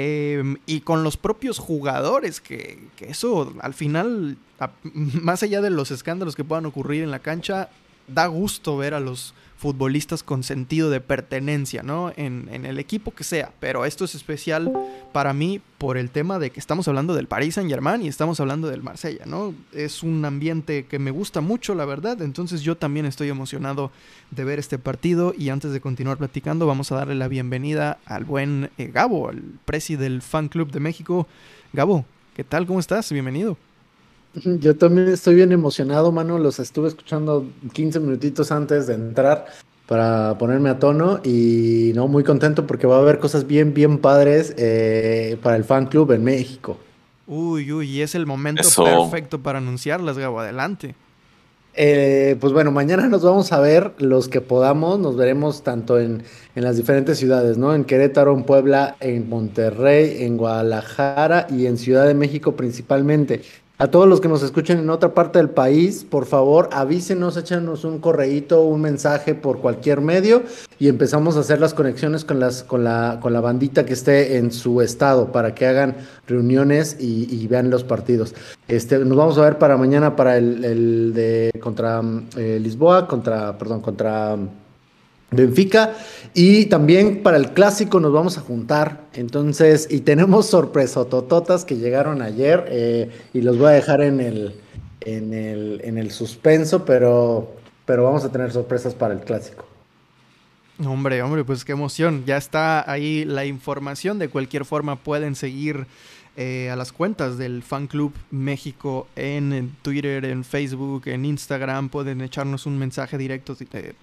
Y con los propios jugadores, que eso al final, más allá de los escándalos que puedan ocurrir en la cancha, da gusto ver a los futbolistas con sentido de pertenencia, ¿no? En el equipo que sea, pero esto es especial para mí por el tema de que estamos hablando del Paris Saint-Germain y estamos hablando del Marsella, ¿no? Es un ambiente que me gusta mucho, la verdad, entonces yo también estoy emocionado de ver este partido, y antes de continuar platicando vamos a darle la bienvenida al buen Gabo, el presi del Fan Club de México. Gabo, ¿qué tal? ¿Cómo estás? Bienvenido. Yo también estoy bien emocionado, mano. Los estuve escuchando 15 minutitos antes de entrar para ponerme a tono, y no, muy contento porque va a haber cosas bien, bien padres para el fan club en México. Uy, es el momento Eso. Perfecto para anunciarlas, Gabo. Adelante. Pues bueno, mañana nos vamos a ver los que podamos, nos veremos tanto en las diferentes ciudades, ¿no? En Querétaro, en Puebla, en Monterrey, en Guadalajara y en Ciudad de México principalmente. A todos los que nos escuchen en otra parte del país, por favor, avísenos, échenos un correíto, un mensaje por cualquier medio y empezamos a hacer las conexiones con la bandita que esté en su estado para que hagan reuniones y vean los partidos. Nos vamos a ver para mañana para el de contra Lisboa, contra Benfica, y también para el clásico nos vamos a juntar, entonces, y tenemos sorpresotototas que llegaron ayer, y los voy a dejar en el suspenso, pero vamos a tener sorpresas para el clásico. Hombre, pues qué emoción, ya está ahí la información. De cualquier forma pueden seguir a las cuentas del Fan Club México en Twitter, en Facebook, en Instagram. Pueden echarnos un mensaje directo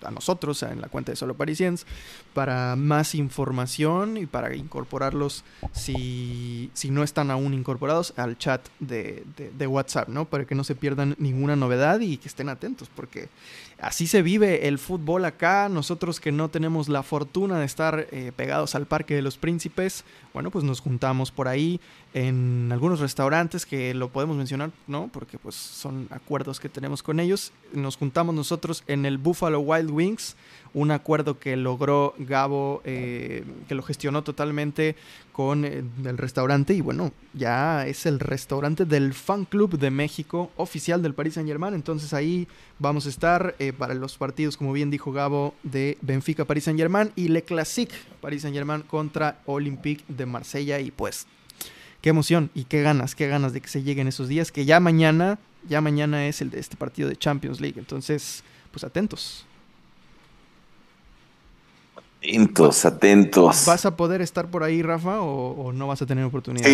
a nosotros en la cuenta de Solo Parisiens para más información y para incorporarlos si no están aún incorporados al chat de WhatsApp, ¿no? Para que no se pierdan ninguna novedad y que estén atentos, porque así se vive el fútbol acá. Nosotros que no tenemos la fortuna de estar pegados al Parque de los Príncipes, bueno, pues nos juntamos por ahí en algunos restaurantes que lo podemos mencionar, ¿no? Porque pues son acuerdos que tenemos con ellos. Nos juntamos nosotros en el Buffalo Wild Wings, un acuerdo que logró Gabo, que lo gestionó totalmente con el restaurante, y bueno, ya es el restaurante del Fan Club de México, oficial del Paris Saint-Germain. Entonces ahí vamos a estar para los partidos, como bien dijo Gabo, de Benfica, Paris Saint-Germain, y Le Classique, Paris Saint-Germain contra Olympique de Marsella. Y pues qué emoción y qué ganas de que se lleguen esos días, que ya mañana es el de este partido de Champions League. Entonces, pues atentos. ¿Vas a poder estar por ahí, Rafa, o no vas a tener oportunidad?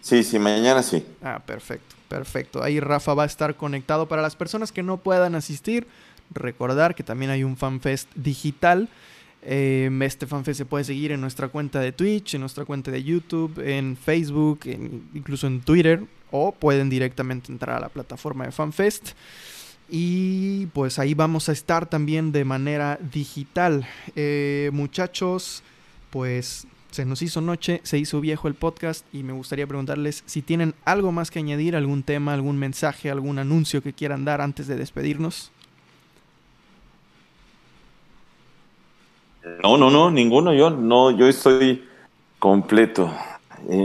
Sí, mañana sí. Ah, perfecto. Ahí Rafa va a estar conectado. Para las personas que no puedan asistir, recordar que también hay un FanFest digital. Este FanFest se puede seguir en nuestra cuenta de Twitch, en nuestra cuenta de YouTube, en Facebook, incluso en Twitter, o pueden directamente entrar a la plataforma de FanFest. Y pues ahí vamos a estar también de manera digital. Muchachos, pues se nos hizo noche, se hizo viejo el podcast, y me gustaría preguntarles si tienen algo más que añadir, algún tema, algún mensaje, algún anuncio que quieran dar antes de despedirnos. No, ninguno. Yo estoy completo.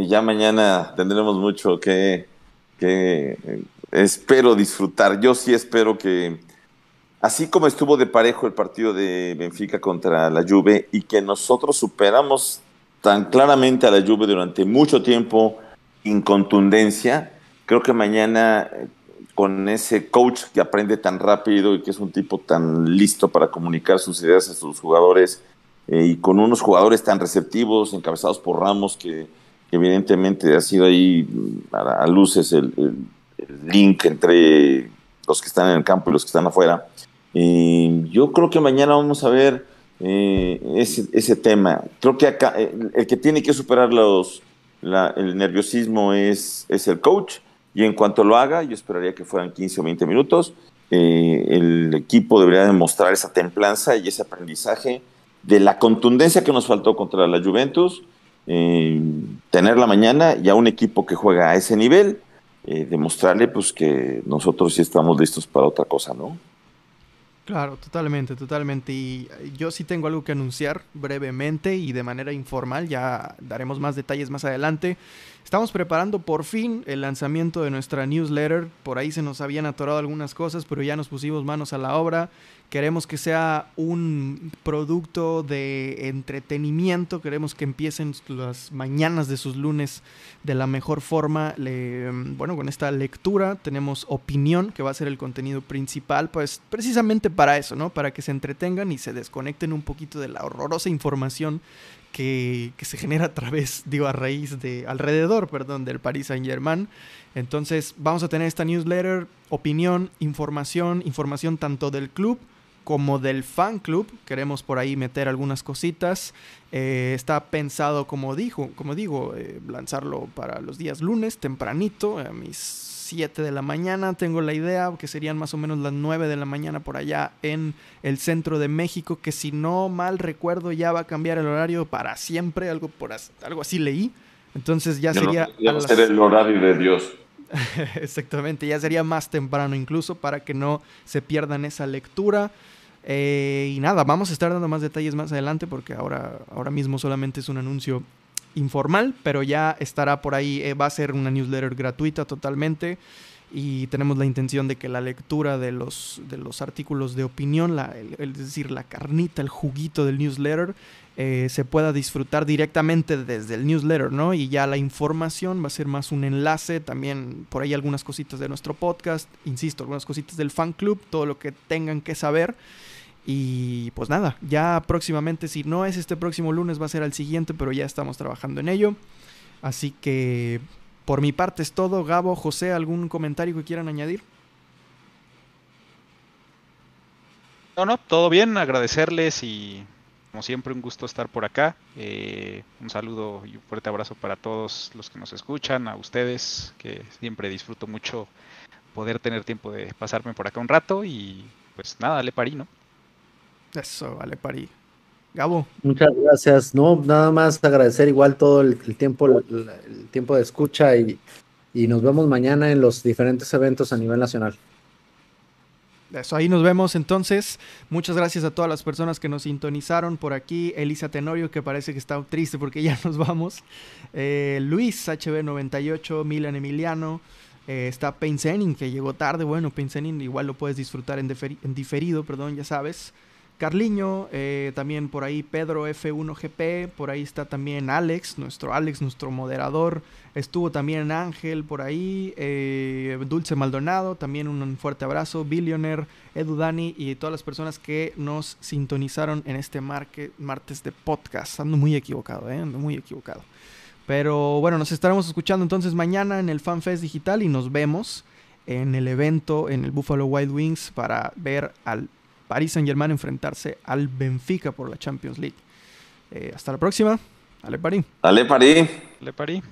Ya mañana tendremos mucho que espero disfrutar. Yo sí espero que, así como estuvo de parejo el partido de Benfica contra la Juve, y que nosotros superamos tan claramente a la Juve durante mucho tiempo, sin contundencia, creo que mañana, con ese coach que aprende tan rápido y que es un tipo tan listo para comunicar sus ideas a sus jugadores, y con unos jugadores tan receptivos, encabezados por Ramos, que evidentemente ha sido ahí a luces el link entre los que están en el campo y los que están afuera. Y yo creo que mañana vamos a ver ese tema. Creo que acá el que tiene que superar el nerviosismo es el coach, y en cuanto lo haga, yo esperaría que fueran 15 o 20 minutos. El equipo debería demostrar esa templanza y ese aprendizaje de la contundencia que nos faltó contra la Juventus, tenerla mañana, y a un equipo que juega a ese nivel, demostrarle pues que nosotros sí estamos listos para otra cosa, ¿no? Claro, totalmente. Y yo sí tengo algo que anunciar brevemente y de manera informal. Ya daremos más detalles más adelante. Estamos preparando por fin el lanzamiento de nuestra newsletter. Por ahí se nos habían atorado algunas cosas, pero ya nos pusimos manos a la obra. Queremos que sea un producto de entretenimiento. Queremos que empiecen las mañanas de sus lunes de la mejor forma. Bueno, con esta lectura tenemos opinión, que va a ser el contenido principal, pues precisamente para eso, ¿no? Para que se entretengan y se desconecten un poquito de la horrorosa información que se genera alrededor del Paris Saint-Germain. Entonces vamos a tener esta newsletter, opinión, información tanto del club como del fan club. Queremos por ahí meter algunas cositas. Está pensado, como digo, lanzarlo para los días lunes tempranito, a mis 7 de la mañana, tengo la idea, que serían más o menos las 9 de la mañana por allá en el centro de México, que si no mal recuerdo ya va a cambiar el horario para siempre, algo así leí. Entonces ya sería... Ya va a ser el horario de Dios. Exactamente, ya sería más temprano incluso para que no se pierdan esa lectura. Y nada, vamos a estar dando más detalles más adelante porque ahora mismo solamente es un anuncio informal, pero ya estará por ahí, va a ser una newsletter gratuita totalmente y tenemos la intención de que la lectura de los artículos de opinión, es decir, la carnita, el juguito del newsletter, se pueda disfrutar directamente desde el newsletter, ¿no? Y ya la información va a ser más un enlace, también por ahí algunas cositas de nuestro podcast, insisto, algunas cositas del fan club, todo lo que tengan que saber. Y pues nada, ya próximamente, si no es este próximo lunes, va a ser al siguiente, pero ya estamos trabajando en ello. Así que por mi parte es todo. Gabo, José, ¿algún comentario que quieran añadir? No, todo bien, agradecerles y como siempre un gusto estar por acá. Un saludo y un fuerte abrazo para todos los que nos escuchan, a ustedes, que siempre disfruto mucho poder tener tiempo de pasarme por acá un rato y pues nada, dale parí, ¿no? Eso, vale, Pari. Gabo. Muchas gracias. No, nada más agradecer igual todo el tiempo de escucha y nos vemos mañana en los diferentes eventos a nivel nacional. Eso, ahí nos vemos entonces. Muchas gracias a todas las personas que nos sintonizaron por aquí. Elisa Tenorio, que parece que está triste porque ya nos vamos. Luis, HB98, Milan Emiliano. Está Peinsenin, que llegó tarde. Bueno, Peinsenin igual lo puedes disfrutar en diferido, perdón, ya sabes. Carliño, también por ahí Pedro F1GP, por ahí está también Alex, nuestro moderador, estuvo también Ángel por ahí, Dulce Maldonado, también un fuerte abrazo, Billionaire, Edu Dani y todas las personas que nos sintonizaron en este martes de podcast. Ando muy equivocado. Pero bueno, nos estaremos escuchando entonces mañana en el FanFest Digital y nos vemos en el evento, en el Buffalo Wild Wings para ver al Paris Saint-Germain enfrentarse al Benfica por la Champions League. Hasta la próxima. Dale, Parí.